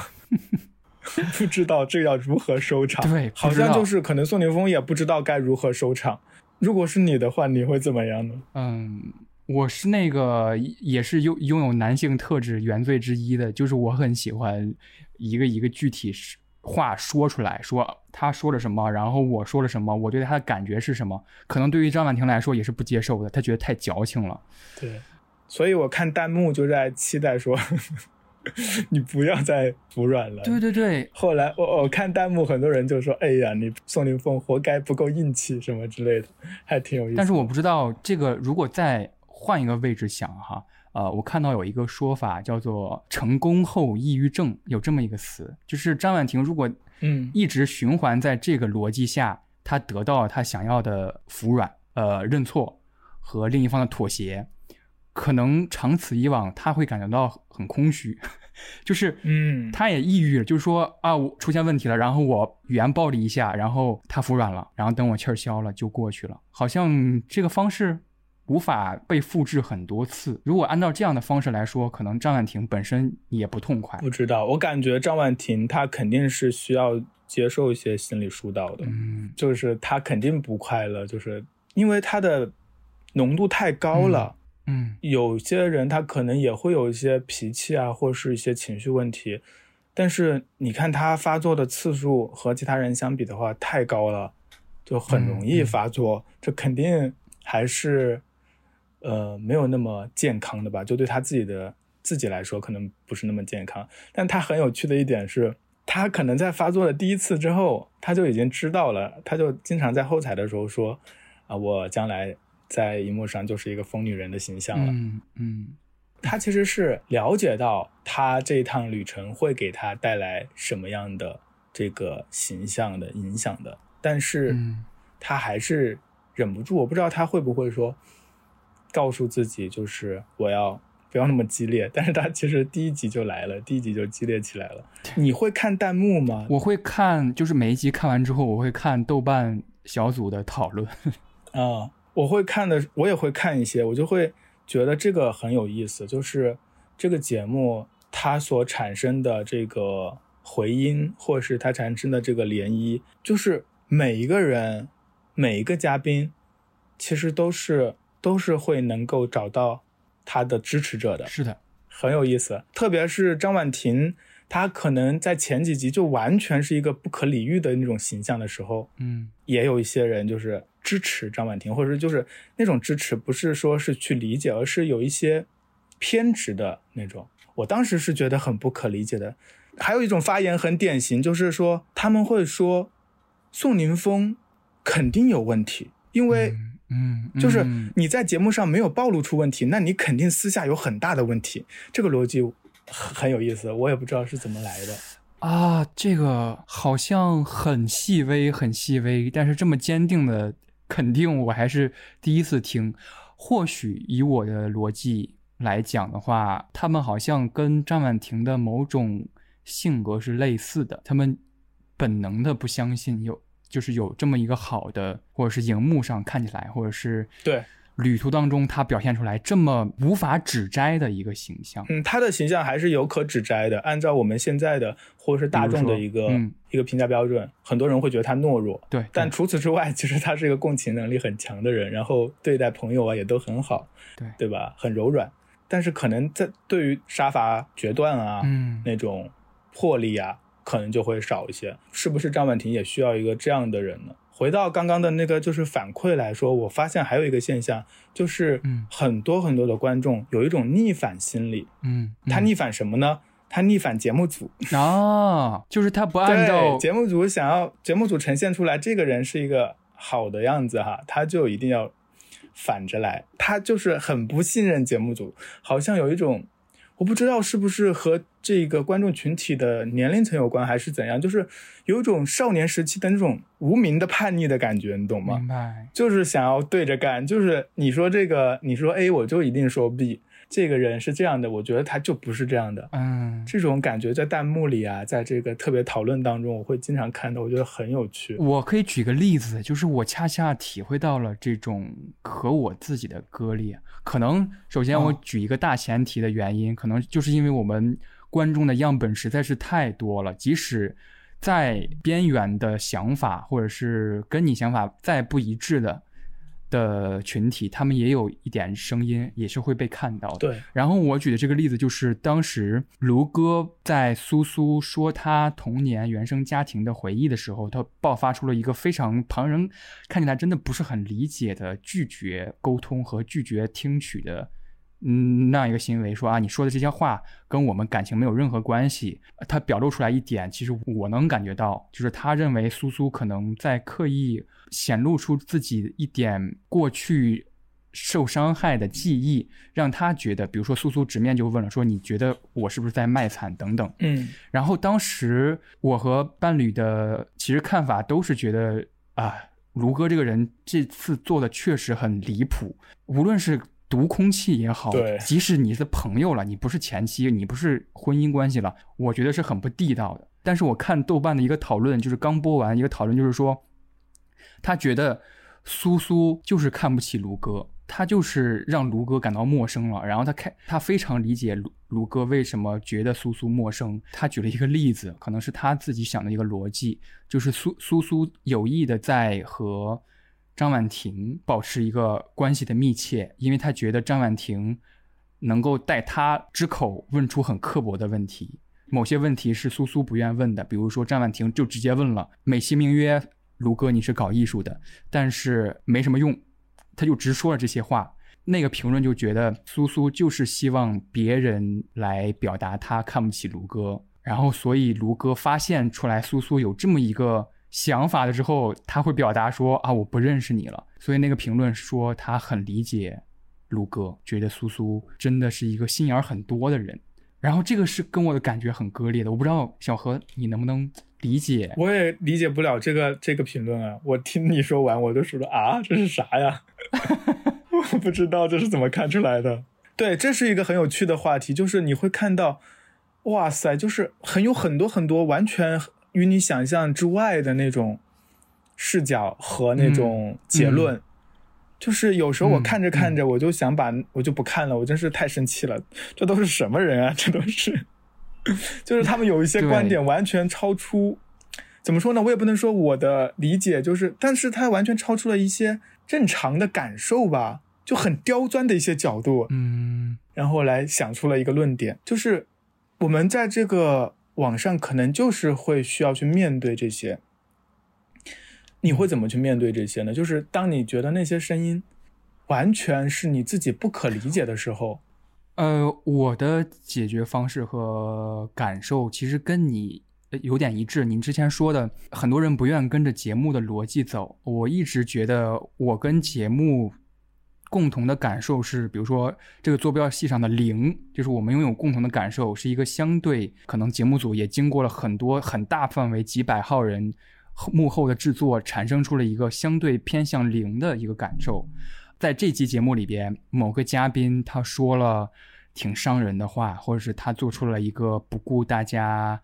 不知道这要如何收场。对，好像就是可能宋宁峰也不知道该如何收场。如果是你的话你会怎么样呢？嗯，我是那个也是拥有男性特质原罪之一的，就是我很喜欢一个一个具体话说出来，说他说了什么，然后我说了什么，我对他的感觉是什么。可能对于张婉婷来说也是不接受的，他觉得太矫情了。对，所以我看弹幕就在期待说你不要再服软了。对对对，后来我看弹幕很多人就说哎呀你宋宁峰活该不够硬气什么之类的，还挺有意思。但是我不知道这个如果再换一个位置想哈，我看到有一个说法叫做成功后抑郁症，有这么一个词，就是张婉婷如果一直循环在这个逻辑下，她得到了她想要的服软、认错和另一方的妥协，可能长此以往她会感觉到很空虚。就是她也抑郁了，就是说啊我出现问题了，然后我语言暴力一下，然后她服软了，然后等我气儿消了就过去了，好像这个方式无法被复制很多次。如果按照这样的方式来说，可能张婉婷本身也不痛快。不知道，我感觉张婉婷她肯定是需要接受一些心理疏导的，就是她肯定不快乐，就是因为她的浓度太高了。有些人他可能也会有一些脾气啊，或是一些情绪问题，但是你看他发作的次数和其他人相比的话太高了，就很容易发作，这肯定还是没有那么健康的吧，就对他自己来说可能不是那么健康。但他很有趣的一点是，他可能在发作的第一次之后他就已经知道了，他就经常在后台的时候说啊，我将来在荧幕上就是一个疯女人的形象了。他其实是了解到他这一趟旅程会给他带来什么样的这个形象的影响的，但是他还是忍不住。我不知道他会不会说告诉自己就是我要不要那么激烈，但是他其实第一集就来了，第一集就激烈起来了。你会看弹幕吗？我会看，就是每一集看完之后我会看豆瓣小组的讨论啊。我会看的，我也会看一些，我就会觉得这个很有意思，就是这个节目它所产生的这个回音，或是它产生的这个涟漪，就是每一个人每一个嘉宾其实都是会能够找到他的支持者的。是的，很有意思。特别是张婉婷，她可能在前几集就完全是一个不可理喻的那种形象的时候，也有一些人就是支持张婉婷，或者是就是那种支持不是说是去理解，而是有一些偏执的那种。我当时是觉得很不可理解的。还有一种发言很典型，就是说他们会说宋宁峰肯定有问题，因为就是你在节目上没有暴露出问题，那你肯定私下有很大的问题。这个逻辑很有意思，我也不知道是怎么来的。啊，这个好像很细微很细微，但是这么坚定的肯定我还是第一次听。或许以我的逻辑来讲的话，他们好像跟张婉婷的某种性格是类似的，他们本能的不相信有这么一个好的，或者是荧幕上看起来，或者是对旅途当中他表现出来这么无法指摘的一个形象。他的形象还是有可指摘的，按照我们现在的或者是大众的一个评价标准，很多人会觉得他懦弱。对，但除此之外其实他是一个共情能力很强的人，然后对待朋友啊也都很好，对吧，很柔软。但是可能在对于杀伐决断啊，那种魄力啊可能就会少一些。是不是张婉婷也需要一个这样的人呢？回到刚刚的那个就是反馈来说，我发现还有一个现象，就是很多很多的观众有一种逆反心理。他逆反什么呢？他逆反节目组啊，就是他不按照节目组呈现出来这个人是一个好的样子哈，他就一定要反着来，他就是很不信任节目组，好像有一种我不知道是不是和这个观众群体的年龄层有关还是怎样，就是有一种少年时期的那种无名的叛逆的感觉，你懂吗？明白，就是想要对着干，就是你说 A 我就一定说 B， 这个人是这样的，我觉得他就不是这样的。这种感觉在弹幕里啊，在这个特别讨论当中我会经常看到，我觉得很有趣。我可以举个例子，就是我恰恰体会到了这种和我自己的割裂。可能首先我举一个大前提的原因，可能就是因为我们观众的样本实在是太多了，即使在边缘的想法或者是跟你想法再不一致的群体，他们也有一点声音也是会被看到的。对。然后我举的这个例子就是当时卢哥在苏苏说他童年原生家庭的回忆的时候，他爆发出了一个非常旁人看起来真的不是很理解的拒绝沟通和拒绝听取的那样一个行为，说啊，你说的这些话跟我们感情没有任何关系。他表露出来一点，其实我能感觉到，就是他认为苏苏可能在刻意显露出自己一点过去受伤害的记忆，让他觉得，比如说苏苏直面就问了说，你觉得我是不是在卖惨等等。然后当时我和伴侣的其实看法都是觉得啊，卢哥这个人这次做的确实很离谱，无论是读空气也好，即使你是朋友了，你不是前妻，你不是婚姻关系了，我觉得是很不地道的。但是我看豆瓣的一个讨论，就是刚播完一个讨论，就是说他觉得苏苏就是看不起卢哥，他就是让卢哥感到陌生了，然后他非常理解卢哥为什么觉得苏苏陌生。他举了一个例子，可能是他自己想的一个逻辑，就是苏苏有意的在和张婉婷保持一个关系的密切，因为他觉得张婉婷能够代他之口问出很刻薄的问题，某些问题是苏苏不愿问的，比如说张婉婷就直接问了，美其名曰卢哥你是搞艺术的，但是没什么用，他就直说了这些话。那个评论就觉得苏苏就是希望别人来表达他看不起卢哥，然后所以卢哥发现出来苏苏有这么一个想法的之后，他会表达说啊我不认识你了。所以那个评论说他很理解卢哥，觉得苏苏真的是一个心眼很多的人。然后这个是跟我的感觉很割裂的，我不知道小何你能不能理解。我也理解不了这个评论啊！我听你说完我就说了啊，这是啥呀？我不知道这是怎么看出来的。对，这是一个很有趣的话题，就是你会看到，哇塞，就是很多完全与你想象之外的那种视角和那种结论。就是有时候我看着看着我就想我就不看了，我真是太生气了，这都是什么人啊，这都是就是他们有一些观点完全超出，怎么说呢，我也不能说我的理解，就是但是他完全超出了一些正常的感受吧，就很刁钻的一些角度，然后来想出了一个论点。就是我们在这个网上可能就是会需要去面对这些。你会怎么去面对这些呢？就是当你觉得那些声音完全是你自己不可理解的时候，我的解决方式和感受其实跟你有点一致。您之前说的很多人不愿跟着节目的逻辑走，我一直觉得我跟节目共同的感受是，比如说这个坐标系上的零，就是我们拥有共同的感受，是一个相对可能节目组也经过了很多很大范围几百号人幕后的制作产生出了一个相对偏向零的一个感受。在这期节目里边，某个嘉宾他说了挺伤人的话，或者是他做出了一个不顾大家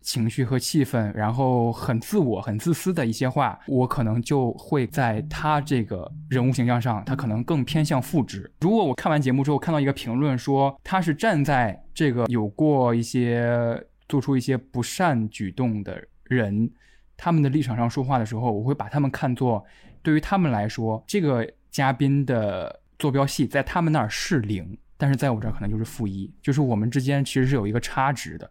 情绪和气氛，然后很自我很自私的一些话，我可能就会在他这个人物形象上，他可能更偏向负值。如果我看完节目之后看到一个评论说他是站在这个有过一些做出一些不善举动的人他们的立场上说话的时候，我会把他们看作，对于他们来说这个嘉宾的坐标系在他们那儿是零，但是在我这儿可能就是-1，就是我们之间其实是有一个差值的。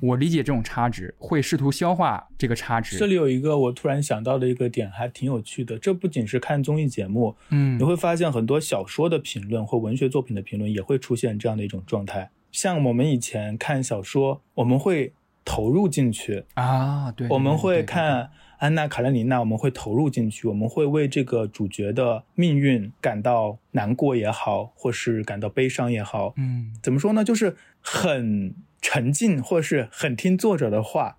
我理解这种差值，会试图消化这个差值。这里有一个我突然想到的一个点还挺有趣的，这不仅是看综艺节目，你会发现很多小说的评论或文学作品的评论也会出现这样的一种状态。像我们以前看小说，我们会投入进去啊，对，我们会看安娜卡列尼娜，我们会投入进去，我们会为这个主角的命运感到难过也好，或是感到悲伤也好，怎么说呢，就是很沉浸或是很听作者的话，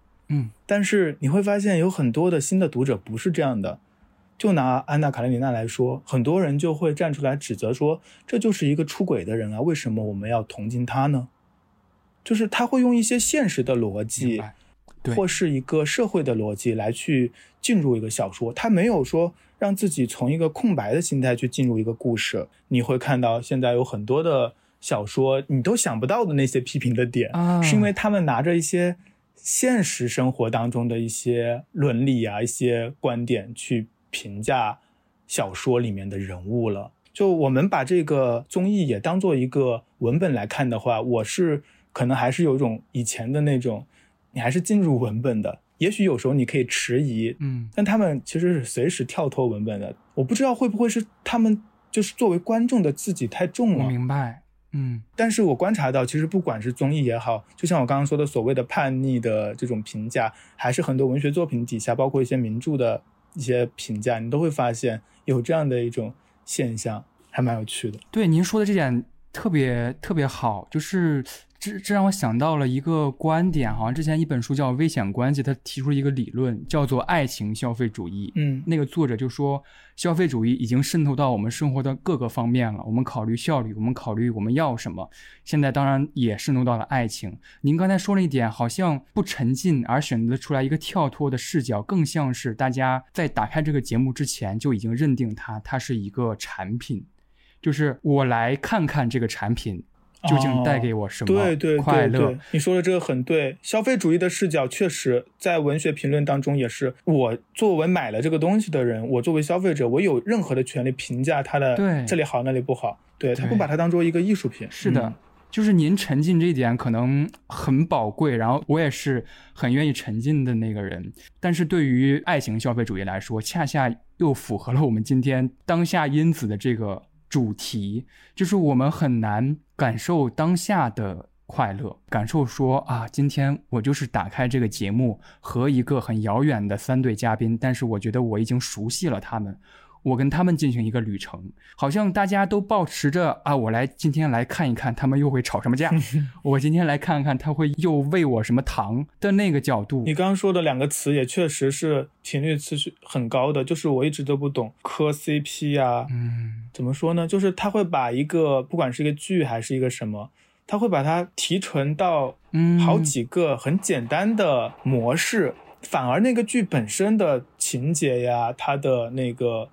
但是你会发现有很多的新的读者不是这样的。就拿安娜卡列尼娜来说，很多人就会站出来指责说这就是一个出轨的人啊，为什么我们要同情他呢？就是他会用一些现实的逻辑，对，或是一个社会的逻辑来去进入一个小说，他没有说让自己从一个空白的心态去进入一个故事。你会看到现在有很多的小说你都想不到的那些批评的点，是因为他们拿着一些现实生活当中的一些伦理啊，一些观点去评价小说里面的人物了。就我们把这个综艺也当做一个文本来看的话，我是可能还是有一种以前的那种你还是进入文本的，也许有时候你可以迟疑，但他们其实是随时跳脱文本的。我不知道会不会是他们就是作为观众的自己太重了，我明白，但是我观察到其实不管是综艺也好，就像我刚刚说的所谓的叛逆的这种评价，还是很多文学作品底下包括一些名著的一些评价，你都会发现有这样的一种现象，还蛮有趣的。对，您说的这点特别特别好，就是这让我想到了一个观点，好像之前一本书叫《危险关系》，他提出了一个理论叫做爱情消费主义。那个作者就说消费主义已经渗透到我们生活的各个方面了，我们考虑效率，我们考虑我们要什么，现在当然也渗透到了爱情。您刚才说了一点，好像不沉浸而选择出来一个跳脱的视角，更像是大家在打开这个节目之前就已经认定它是一个产品，就是我来看看这个产品究竟带给我什么快乐。对，你说的这个很对，消费主义的视角确实在文学评论当中也是，我作为买了这个东西的人，我作为消费者，我有任何的权利评价它的这里好那里不好。对，他不把它当做一个艺术品。是的，就是您沉浸这一点可能很宝贵，然后我也是很愿意沉浸的那个人，但是对于爱情消费主义来说，恰恰又符合了我们今天当下因子的这个主题，就是我们很难感受当下的快乐，感受说啊，今天我就是打开这个节目和一个很遥远的三对嘉宾，但是我觉得我已经熟悉了他们，我跟他们进行一个旅程，好像大家都抱持着啊，我来今天来看一看他们又会吵什么架，我今天来看看他会又喂我什么糖的那个角度。你刚刚说的两个词也确实是频率次序很高的，就是我一直都不懂磕 CP 啊，怎么说呢？就是他会把一个不管是一个剧还是一个什么，他会把它提纯到好几个很简单的模式，反而那个剧本身的情节呀，它的那个。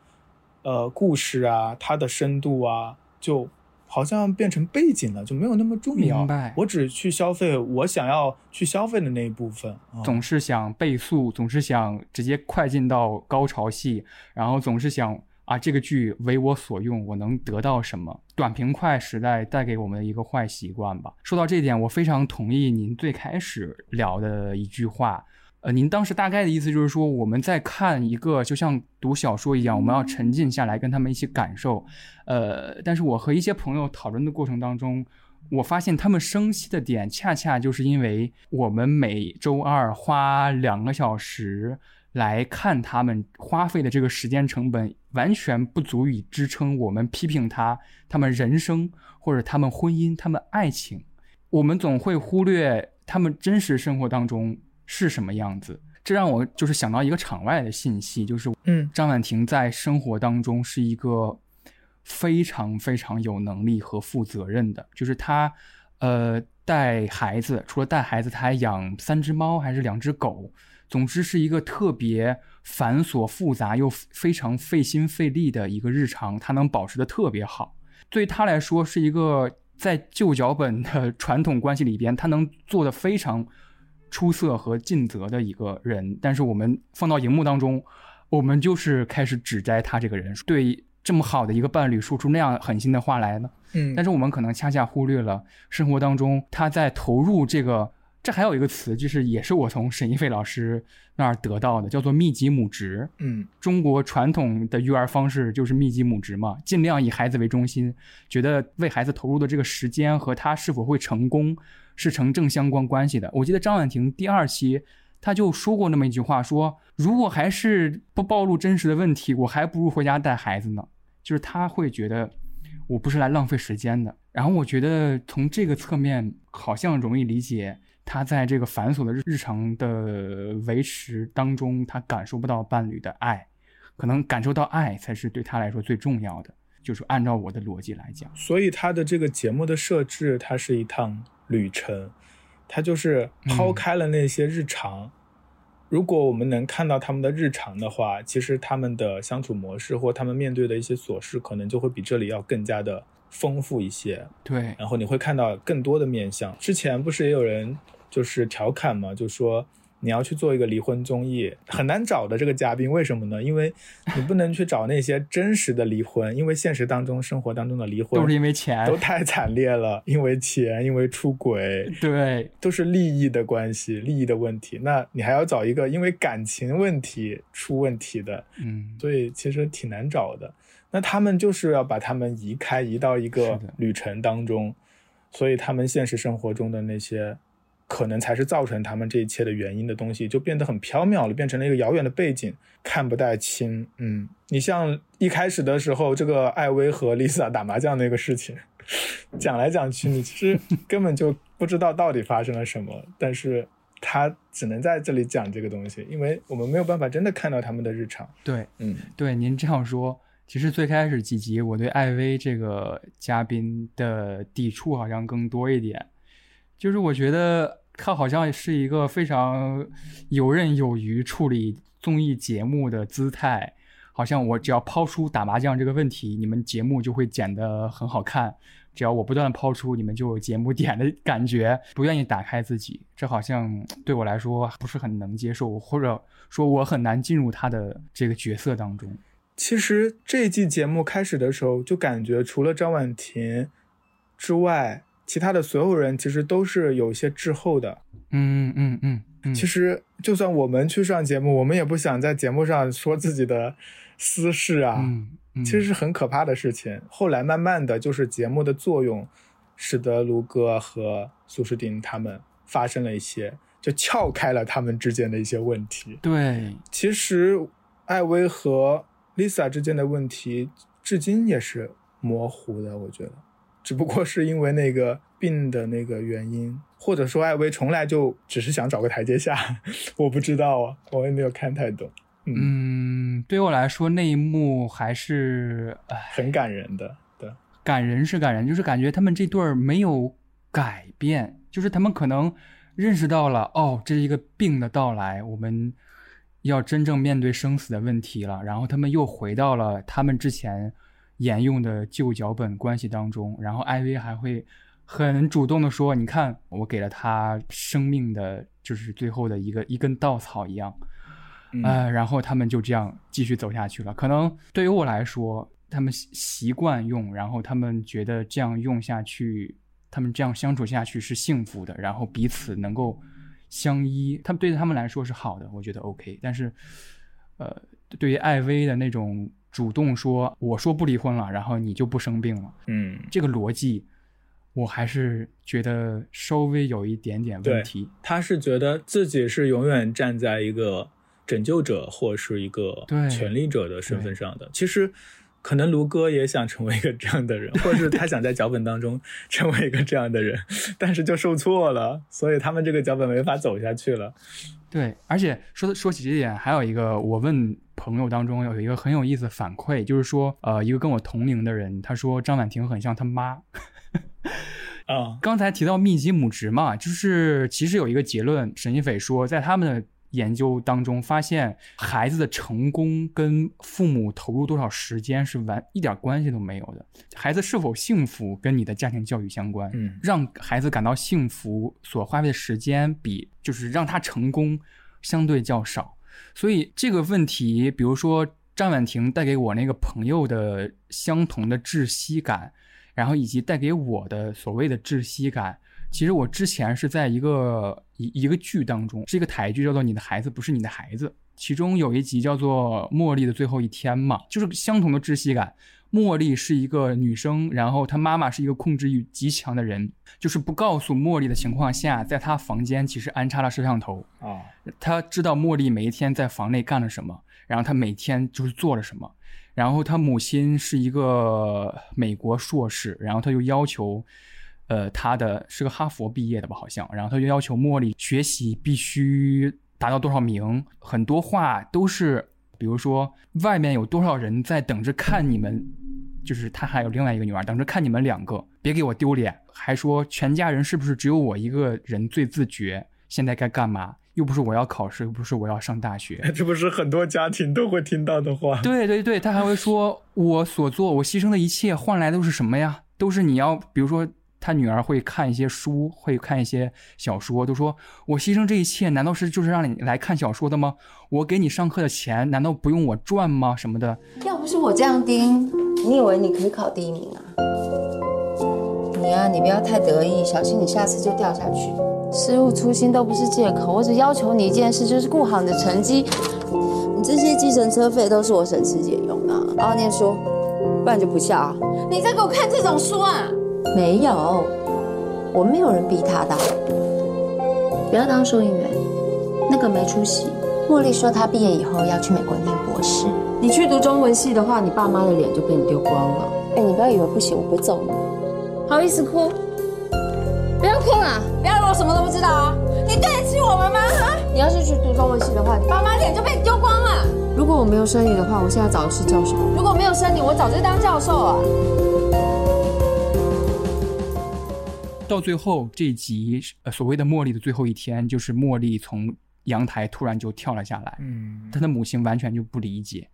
故事啊，它的深度啊，就好像变成背景了，就没有那么重要。明白，我只去消费我想要去消费的那一部分，总是想倍速，总是想直接快进到高潮戏，然后总是想啊，这个剧为我所用，我能得到什么？短平快时代带给我们的一个坏习惯吧。说到这一点，我非常同意您最开始聊的一句话。您当时大概的意思就是说，我们在看一个就像读小说一样，我们要沉浸下来跟他们一起感受。但是我和一些朋友讨论的过程当中，我发现他们生气的点恰恰就是因为我们每周二花2个小时来看他们，花费的这个时间成本完全不足以支撑我们批评他们人生或者他们婚姻他们爱情。我们总会忽略他们真实生活当中是什么样子。这让我就是想到一个场外的信息，就是张婉婷在生活当中是一个非常非常有能力和负责任的，就是她带孩子，除了带孩子她还养3只猫还是2只狗，总之是一个特别繁琐复杂又非常费心费力的一个日常，她能保持的特别好。对她来说是一个在旧脚本的传统关系里边她能做的非常出色和尽责的一个人，但是我们放到荧幕当中，我们就是开始指摘他这个人，对这么好的一个伴侣说出那样狠心的话来呢。但是我们可能恰恰忽略了生活当中他在投入这个，这还有一个词，就是也是我从沈一飞老师那儿得到的，叫做密集母职。中国传统的育儿方式就是密集母职嘛，尽量以孩子为中心，觉得为孩子投入的这个时间和他是否会成功是成正相关系的。我记得张婉婷第2期她就说过那么一句话，说如果还是不暴露真实的问题，我还不如回家带孩子呢。就是她会觉得我不是来浪费时间的。然后我觉得从这个侧面好像容易理解她在这个繁琐的日常的维持当中，她感受不到伴侣的爱，可能感受到爱才是对她来说最重要的，就是按照我的逻辑来讲。所以她的这个节目的设置，它是一趟旅程，他就是抛开了那些日常，如果我们能看到他们的日常的话，其实他们的相处模式或他们面对的一些琐事可能就会比这里要更加的丰富一些。对，然后你会看到更多的面向。之前不是也有人就是调侃嘛，就说你要去做一个离婚综艺很难找的这个嘉宾，为什么呢？因为你不能去找那些真实的离婚，因为现实当中生活当中的离婚都是因为钱，都太惨烈了，因为钱，因为出轨，对，都是利益的关系，利益的问题。那你还要找一个因为感情问题出问题的，所以其实挺难找的。那他们就是要把他们移开，移到一个旅程当中，所以他们现实生活中的那些可能才是造成他们这一切的原因的东西就变得很缥缈了，变成了一个遥远的背景，看不太清。你像一开始的时候这个艾薇和 Lisa 打麻将那个事情讲来讲去，你其实根本就不知道到底发生了什么，但是他只能在这里讲这个东西，因为我们没有办法真的看到他们的日常。对，对，您这样说。其实最开始几集我对艾薇这个嘉宾的抵触好像更多一点，就是我觉得他好像是一个非常游刃有余处理综艺节目的姿态，好像我只要抛出打麻将这个问题，你们节目就会剪得很好看，只要我不断抛出，你们就有节目点的感觉，不愿意打开自己，这好像对我来说不是很能接受，或者说我很难进入他的这个角色当中。其实这一季节目开始的时候就感觉除了张婉婷之外，其他的所有人其实都是有一些滞后的。其实就算我们去上节目，我们也不想在节目上说自己的私事啊，其实是很可怕的事情。后来慢慢的就是节目的作用使得卢哥和苏诗丁他们发生了一些，就撬开了他们之间的一些问题。对，其实艾薇和 Lisa 之间的问题至今也是模糊的，我觉得只不过是因为那个病的那个原因，或者说艾薇从来就只是想找个台阶下，我不知道啊，我也没有看太懂。对我来说那一幕还是很感人的。对，感人是感人，就是感觉他们这对没有改变，就是他们可能认识到了这是一个病的到来，我们要真正面对生死的问题了，然后他们又回到了他们之前沿用的旧脚本关系当中，然后艾薇还会很主动的说，你看我给了他生命的就是最后的一根稻草一样，然后他们就这样继续走下去了。可能对于我来说他们习惯用，然后他们觉得这样用下去，他们这样相处下去是幸福的，然后彼此能够相依，他们对他们来说是好的，我觉得 OK。 但是对于艾薇的那种主动说我说不离婚了然后你就不生病了，这个逻辑我还是觉得稍微有一点点问题。他是觉得自己是永远站在一个拯救者或是一个权力者的身份上的。其实可能卢哥也想成为一个这样的人，或者是他想在脚本当中成为一个这样的人，但是就受挫了，所以他们这个脚本没法走下去了。对，而且说起这点，还有一个我问朋友当中有一个很有意思的反馈，就是说一个跟我同龄的人他说张婉婷很像他妈。刚才提到密集母职嘛，就是其实有一个结论，沈一斐说在他们的研究当中发现孩子的成功跟父母投入多少时间是一点关系都没有的，孩子是否幸福跟你的家庭教育相关，让孩子感到幸福所花费的时间比就是让他成功相对较少。所以这个问题比如说张婉婷带给我那个朋友的相同的窒息感，然后以及带给我的所谓的窒息感，其实我之前是在一个剧当中，是一个台剧叫做《你的孩子不是你的孩子》，其中有一集叫做茉莉的最后一天嘛，就是相同的窒息感。茉莉是一个女生，然后她妈妈是一个控制欲极强的人，就是不告诉茉莉的情况下，在她房间其实安插了摄像头，她知道茉莉每一天在房内干了什么，然后她每天就是做了什么。然后她母亲是一个美国硕士，然后她就要求他的是个哈佛毕业的吧好像，然后他就要求茉莉学习必须达到多少名，很多话都是比如说外面有多少人在等着看你们，就是他还有另外一个女儿等着看你们两个，别给我丢脸，还说全家人是不是只有我一个人最自觉，现在该干嘛，又不是我要考试，又不是我要上大学，这不是很多家庭都会听到的话。对对对，他还会说我所做我牺牲的一切换来都是什么呀，都是你要，比如说他女儿会看一些书，会看一些小说，都说我牺牲这一切难道是就是让你来看小说的吗，我给你上课的钱难道不用我赚吗什么的。要不是我这样盯你以为你可以考第一名啊，你啊你不要太得意，小心你下次就掉下去。失误粗心都不是借口，我只要求你一件事，就是顾好你的成绩，你这些计程车费都是我省吃俭用的，好好念书，不然就不孝啊。你在给我看这种书啊？没有，我没有人逼他的。不要当收银员，那个没出息。茉莉说她毕业以后要去美国念博士。你去读中文系的话，你爸妈的脸就被你丢光了。你不要以为不行，我不会揍你。好意思哭？不要哭啊！不要以为我什么都不知道啊！你对得起我们吗？你要是去读中文系的话，你爸妈脸就被你丢光了。如果我没有生你的话，我现在早就是教授。如果没有生你，我早就当教授了。到最后这一集所谓的茉莉的最后一天，就是茉莉从阳台突然就跳了下来，她的母亲完全就不理解，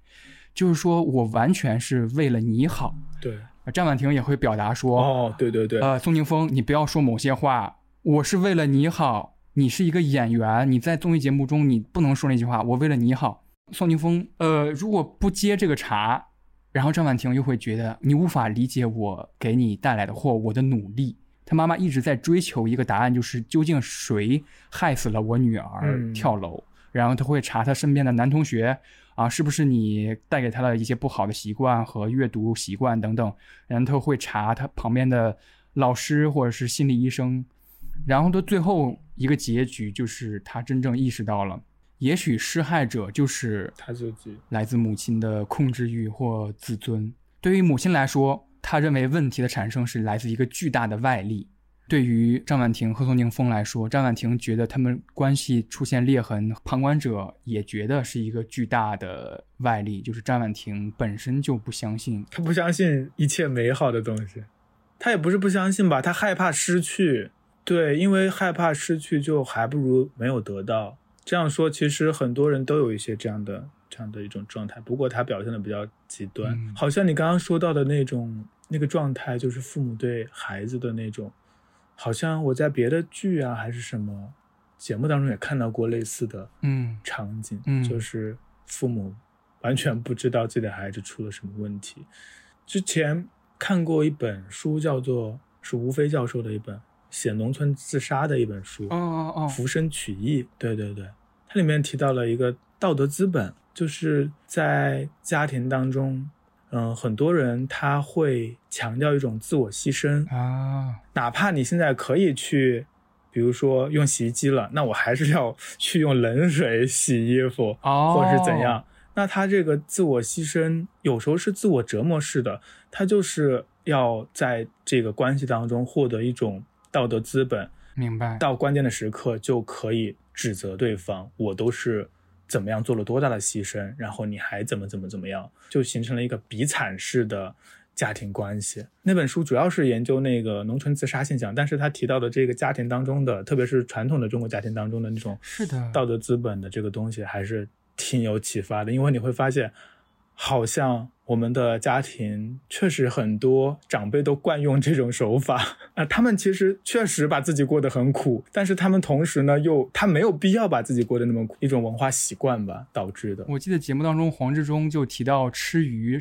就是说我完全是为了你好。对，张婉婷也会表达说，哦，对对对，宋宁峰，你不要说某些话，我是为了你好，你是一个演员，你在综艺节目中你不能说那句话，我为了你好。宋宁峰，如果不接这个茬，然后张婉婷又会觉得你无法理解我给你带来的或我的努力。他妈妈一直在追求一个答案，就是究竟谁害死了我女儿跳楼，然后他会查他身边的男同学啊，是不是你带给他的一些不好的习惯和阅读习惯等等，然后他会查他旁边的老师或者是心理医生，然后他最后一个结局就是他真正意识到了，也许施害者就是他自己，来自母亲的控制欲或自尊。对于母亲来说，他认为问题的产生是来自一个巨大的外力。对于张婉婷和宋宁峰来说，张婉婷觉得他们关系出现裂痕，旁观者也觉得是一个巨大的外力，就是张婉婷本身就不相信，他不相信一切美好的东西，他也不是不相信吧，他害怕失去。对，因为害怕失去就还不如没有得到。这样说其实很多人都有一些这样的一种状态，不过他表现的比较极端。好像你刚刚说到的那种那个状态，就是父母对孩子的那种，好像我在别的剧啊还是什么节目当中也看到过类似的场景，就是父母完全不知道自己的孩子出了什么问题。之前看过一本书，叫做是吴飞教授的一本写农村自杀的一本书，浮生取义。对对对，它里面提到了一个道德资本，就是在家庭当中，很多人他会强调一种自我牺牲啊，哪怕你现在可以去，比如说用洗衣机了，那我还是要去用冷水洗衣服，或者是怎样。那他这个自我牺牲有时候是自我折磨式的，他就是要在这个关系当中获得一种道德资本。明白。到关键的时刻就可以指责对方，我都是怎么样做了多大的牺牲，然后你还怎么样，就形成了一个比惨式的家庭关系。那本书主要是研究那个农村自杀现象，但是他提到的这个家庭当中的，特别是传统的中国家庭当中的那种道德资本的这个东西，还是挺有启发的。因为你会发现，好像我们的家庭确实很多长辈都惯用这种手法，他们其实确实把自己过得很苦，但是他们同时呢又他没有必要把自己过得那么苦，一种文化习惯吧导致的。我记得节目当中黄志忠就提到吃鱼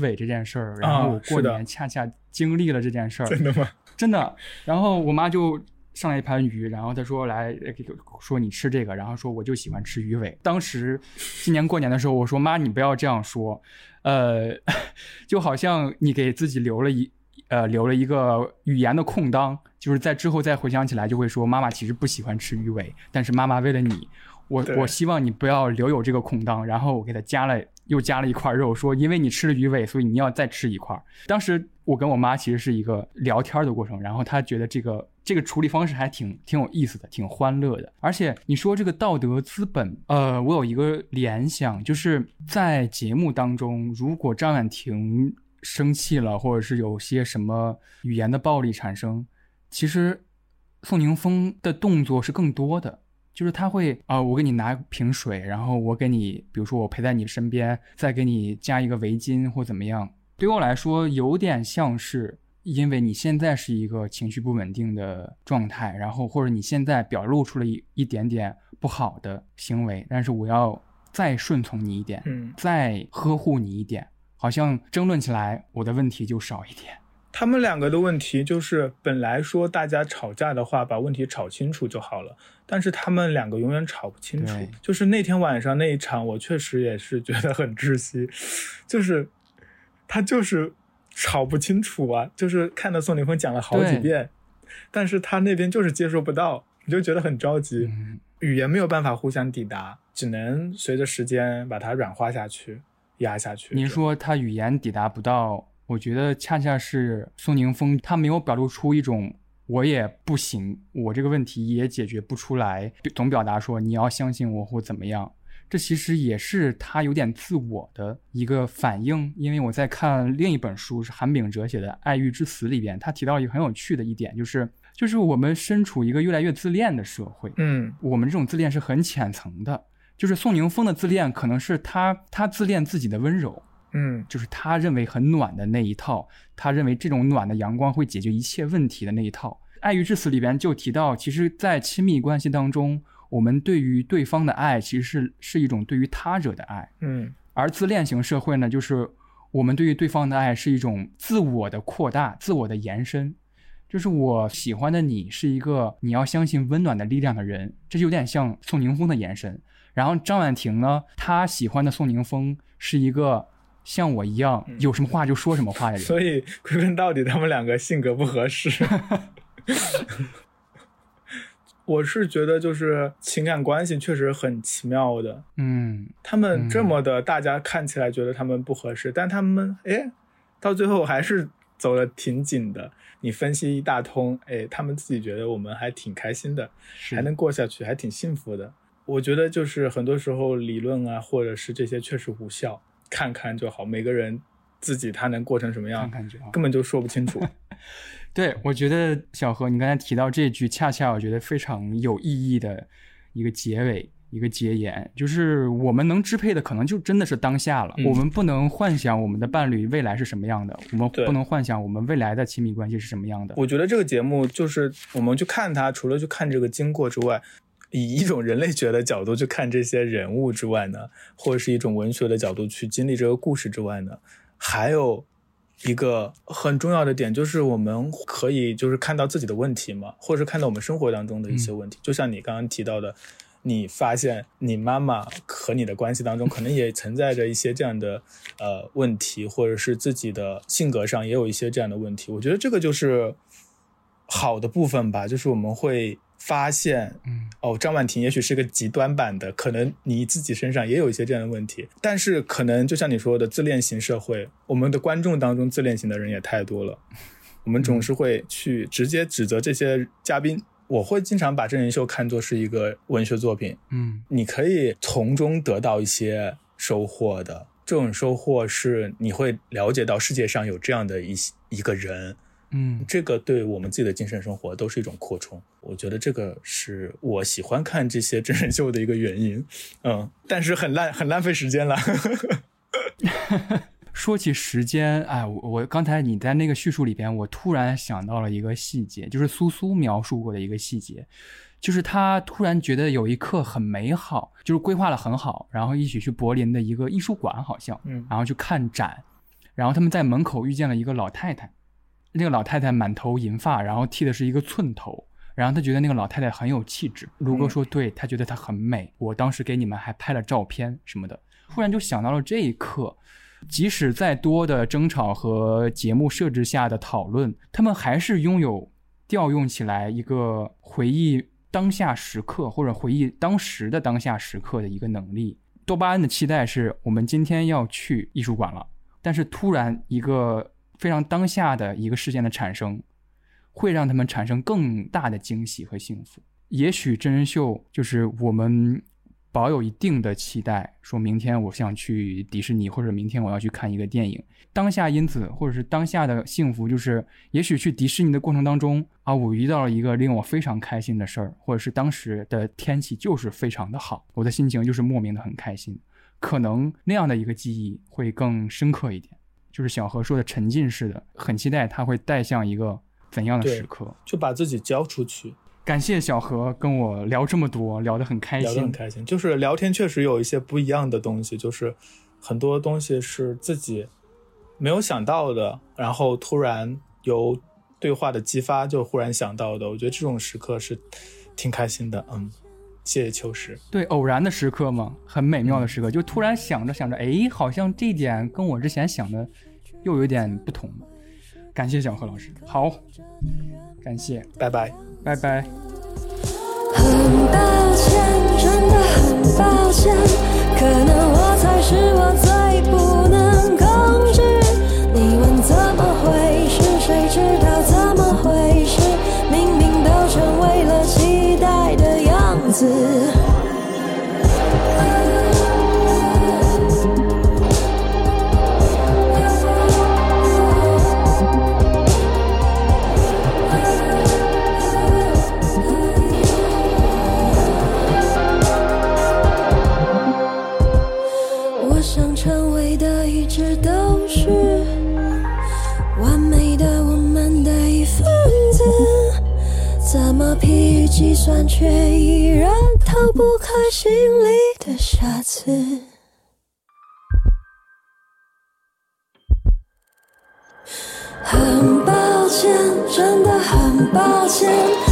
尾这件事儿，然后我过年恰恰经历了这件事儿。真的吗？真的。然后我妈就上来一盘鱼，然后他说来说你吃这个，然后说我就喜欢吃鱼尾。当时今年过年的时候我说妈你不要这样说，就好像你给自己留了一个语言的空档，就是在之后再回想起来就会说妈妈其实不喜欢吃鱼尾，但是妈妈为了你，我希望你不要留有这个空档，然后我给他又加了一块肉，说因为你吃了鱼尾所以你要再吃一块。当时我跟我妈其实是一个聊天的过程，然后她觉得这个处理方式还挺有意思的，挺欢乐的。而且你说这个道德资本，我有一个联想，就是在节目当中如果张婉婷生气了或者是有些什么语言的暴力产生，其实宋宁峰的动作是更多的，就是他会我给你拿瓶水，然后我给你，比如说我陪在你身边，再给你加一个围巾或怎么样。对我来说有点像是因为你现在是一个情绪不稳定的状态，然后或者你现在表露出了一点点不好的行为，但是我要再顺从你一点，再呵护你一点，好像争论起来我的问题就少一点。他们两个的问题就是本来说大家吵架的话把问题吵清楚就好了，但是他们两个永远吵不清楚。就是那天晚上那一场我确实也是觉得很窒息，就是他就是吵不清楚啊，就是看到宋宁峰讲了好几遍，但是他那边就是接受不到，你就觉得很着急，语言没有办法互相抵达，只能随着时间把它软化下去压下去。你说他语言抵达不到，我觉得恰恰是宋宁峰他没有表露出一种我也不行，我这个问题也解决不出来，总表达说你要相信我或怎么样，这其实也是他有点自我的一个反应。因为我在看另一本书是韩炳哲写的《爱欲之死》里边，他提到一个很有趣的一点，就是我们身处一个越来越自恋的社会，我们这种自恋是很浅层的，就是宋宁峰的自恋可能是他自恋自己的温柔，嗯，就是他认为很暖的那一套，他认为这种暖的阳光会解决一切问题的那一套。爱欲至死里边就提到，其实在亲密关系当中，我们对于对方的爱其实是一种对于他者的爱，嗯，而自恋型社会呢，就是我们对于对方的爱是一种自我的扩大，自我的延伸，就是我喜欢的你是一个你要相信温暖的力量的人，这就有点像宋宁峰的延伸。然后张婉婷呢，她喜欢的宋宁峰是一个像我一样有什么话就说什么话的人，所以归根到底他们两个性格不合适。我是觉得就是情感关系确实很奇妙的，嗯，他们这么的大家看起来觉得他们不合适，但他们到最后还是走得挺紧的，你分析一大通，他们自己觉得我们还挺开心的，还能过下去，还挺幸福的。我觉得就是很多时候理论啊或者是这些确实无效，看看就好，每个人自己他能过成什么样看看就好，根本就说不清楚。对，我觉得小何你刚才提到这句恰恰我觉得非常有意义的一个结尾，一个结言，就是我们能支配的可能就真的是当下了，我们不能幻想我们的伴侣未来是什么样的，我们不能幻想我们未来的亲密关系是什么样的。我觉得这个节目就是我们去看它，除了去看这个经过之外，以一种人类学的角度去看这些人物之外呢，或者是一种文学的角度去经历这个故事之外呢，还有一个很重要的点就是我们可以就是看到自己的问题嘛，或者是看到我们生活当中的一些问题，就像你刚刚提到的，你发现你妈妈和你的关系当中可能也存在着一些这样的问题，或者是自己的性格上也有一些这样的问题。我觉得这个就是好的部分吧，就是我们会发现张婉婷也许是个极端版的，可能你自己身上也有一些这样的问题，但是可能就像你说的自恋型社会，我们的观众当中自恋型的人也太多了，我们总是会去直接指责这些嘉宾。我会经常把真人秀看作是一个文学作品，你可以从中得到一些收获的，这种收获是你会了解到世界上有这样的一个人，这个对我们自己的精神生活都是一种扩充。我觉得这个是我喜欢看这些真人秀的一个原因，但是很浪费时间了。说起时间，我刚才你在那个叙述里边，我突然想到了一个细节，就是苏苏描述过的一个细节，就是他突然觉得有一刻很美好，就是规划了很好，然后一起去柏林的一个艺术馆好像，然后去看展，然后他们在门口遇见了一个老太太，那个老太太满头银发，然后剃的是一个寸头，然后她觉得那个老太太很有气质，卢哥说对，她觉得她很美，我当时给你们还拍了照片什么的。忽然就想到了这一刻，即使再多的争吵和节目设置下的讨论，他们还是拥有调用起来一个回忆当下时刻或者回忆当时的当下时刻的一个能力。多巴胺的期待是我们今天要去艺术馆了，但是突然一个非常当下的一个事件的产生，会让他们产生更大的惊喜和幸福。也许真人秀就是我们保有一定的期待，说明天我想去迪士尼，或者明天我要去看一个电影，当下因子或者是当下的幸福，就是也许去迪士尼的过程当中我遇到了一个令我非常开心的事儿，或者是当时的天气就是非常的好，我的心情就是莫名的很开心，可能那样的一个记忆会更深刻一点。就是小何说的沉浸式的，很期待他会带向一个怎样的时刻，就把自己交出去。感谢小何跟我聊这么多，聊得很开心。就是聊天确实有一些不一样的东西，就是很多东西是自己没有想到的，然后突然由对话的激发就忽然想到的，我觉得这种时刻是挺开心的。谢谢秋实。对，偶然的时刻嘛，很美妙的时刻，就突然想着想着，好像这一点跟我之前想的又有点不同。感谢小何老师。好，感谢，拜拜。很抱歉，真的很抱歉，可能我才是我最不能控制。你问怎么回事，谁知道怎么回事，明明都成为了期待的样子。怎么疲于计算，却依然逃不开心里的瑕疵。很抱歉，真的很抱歉。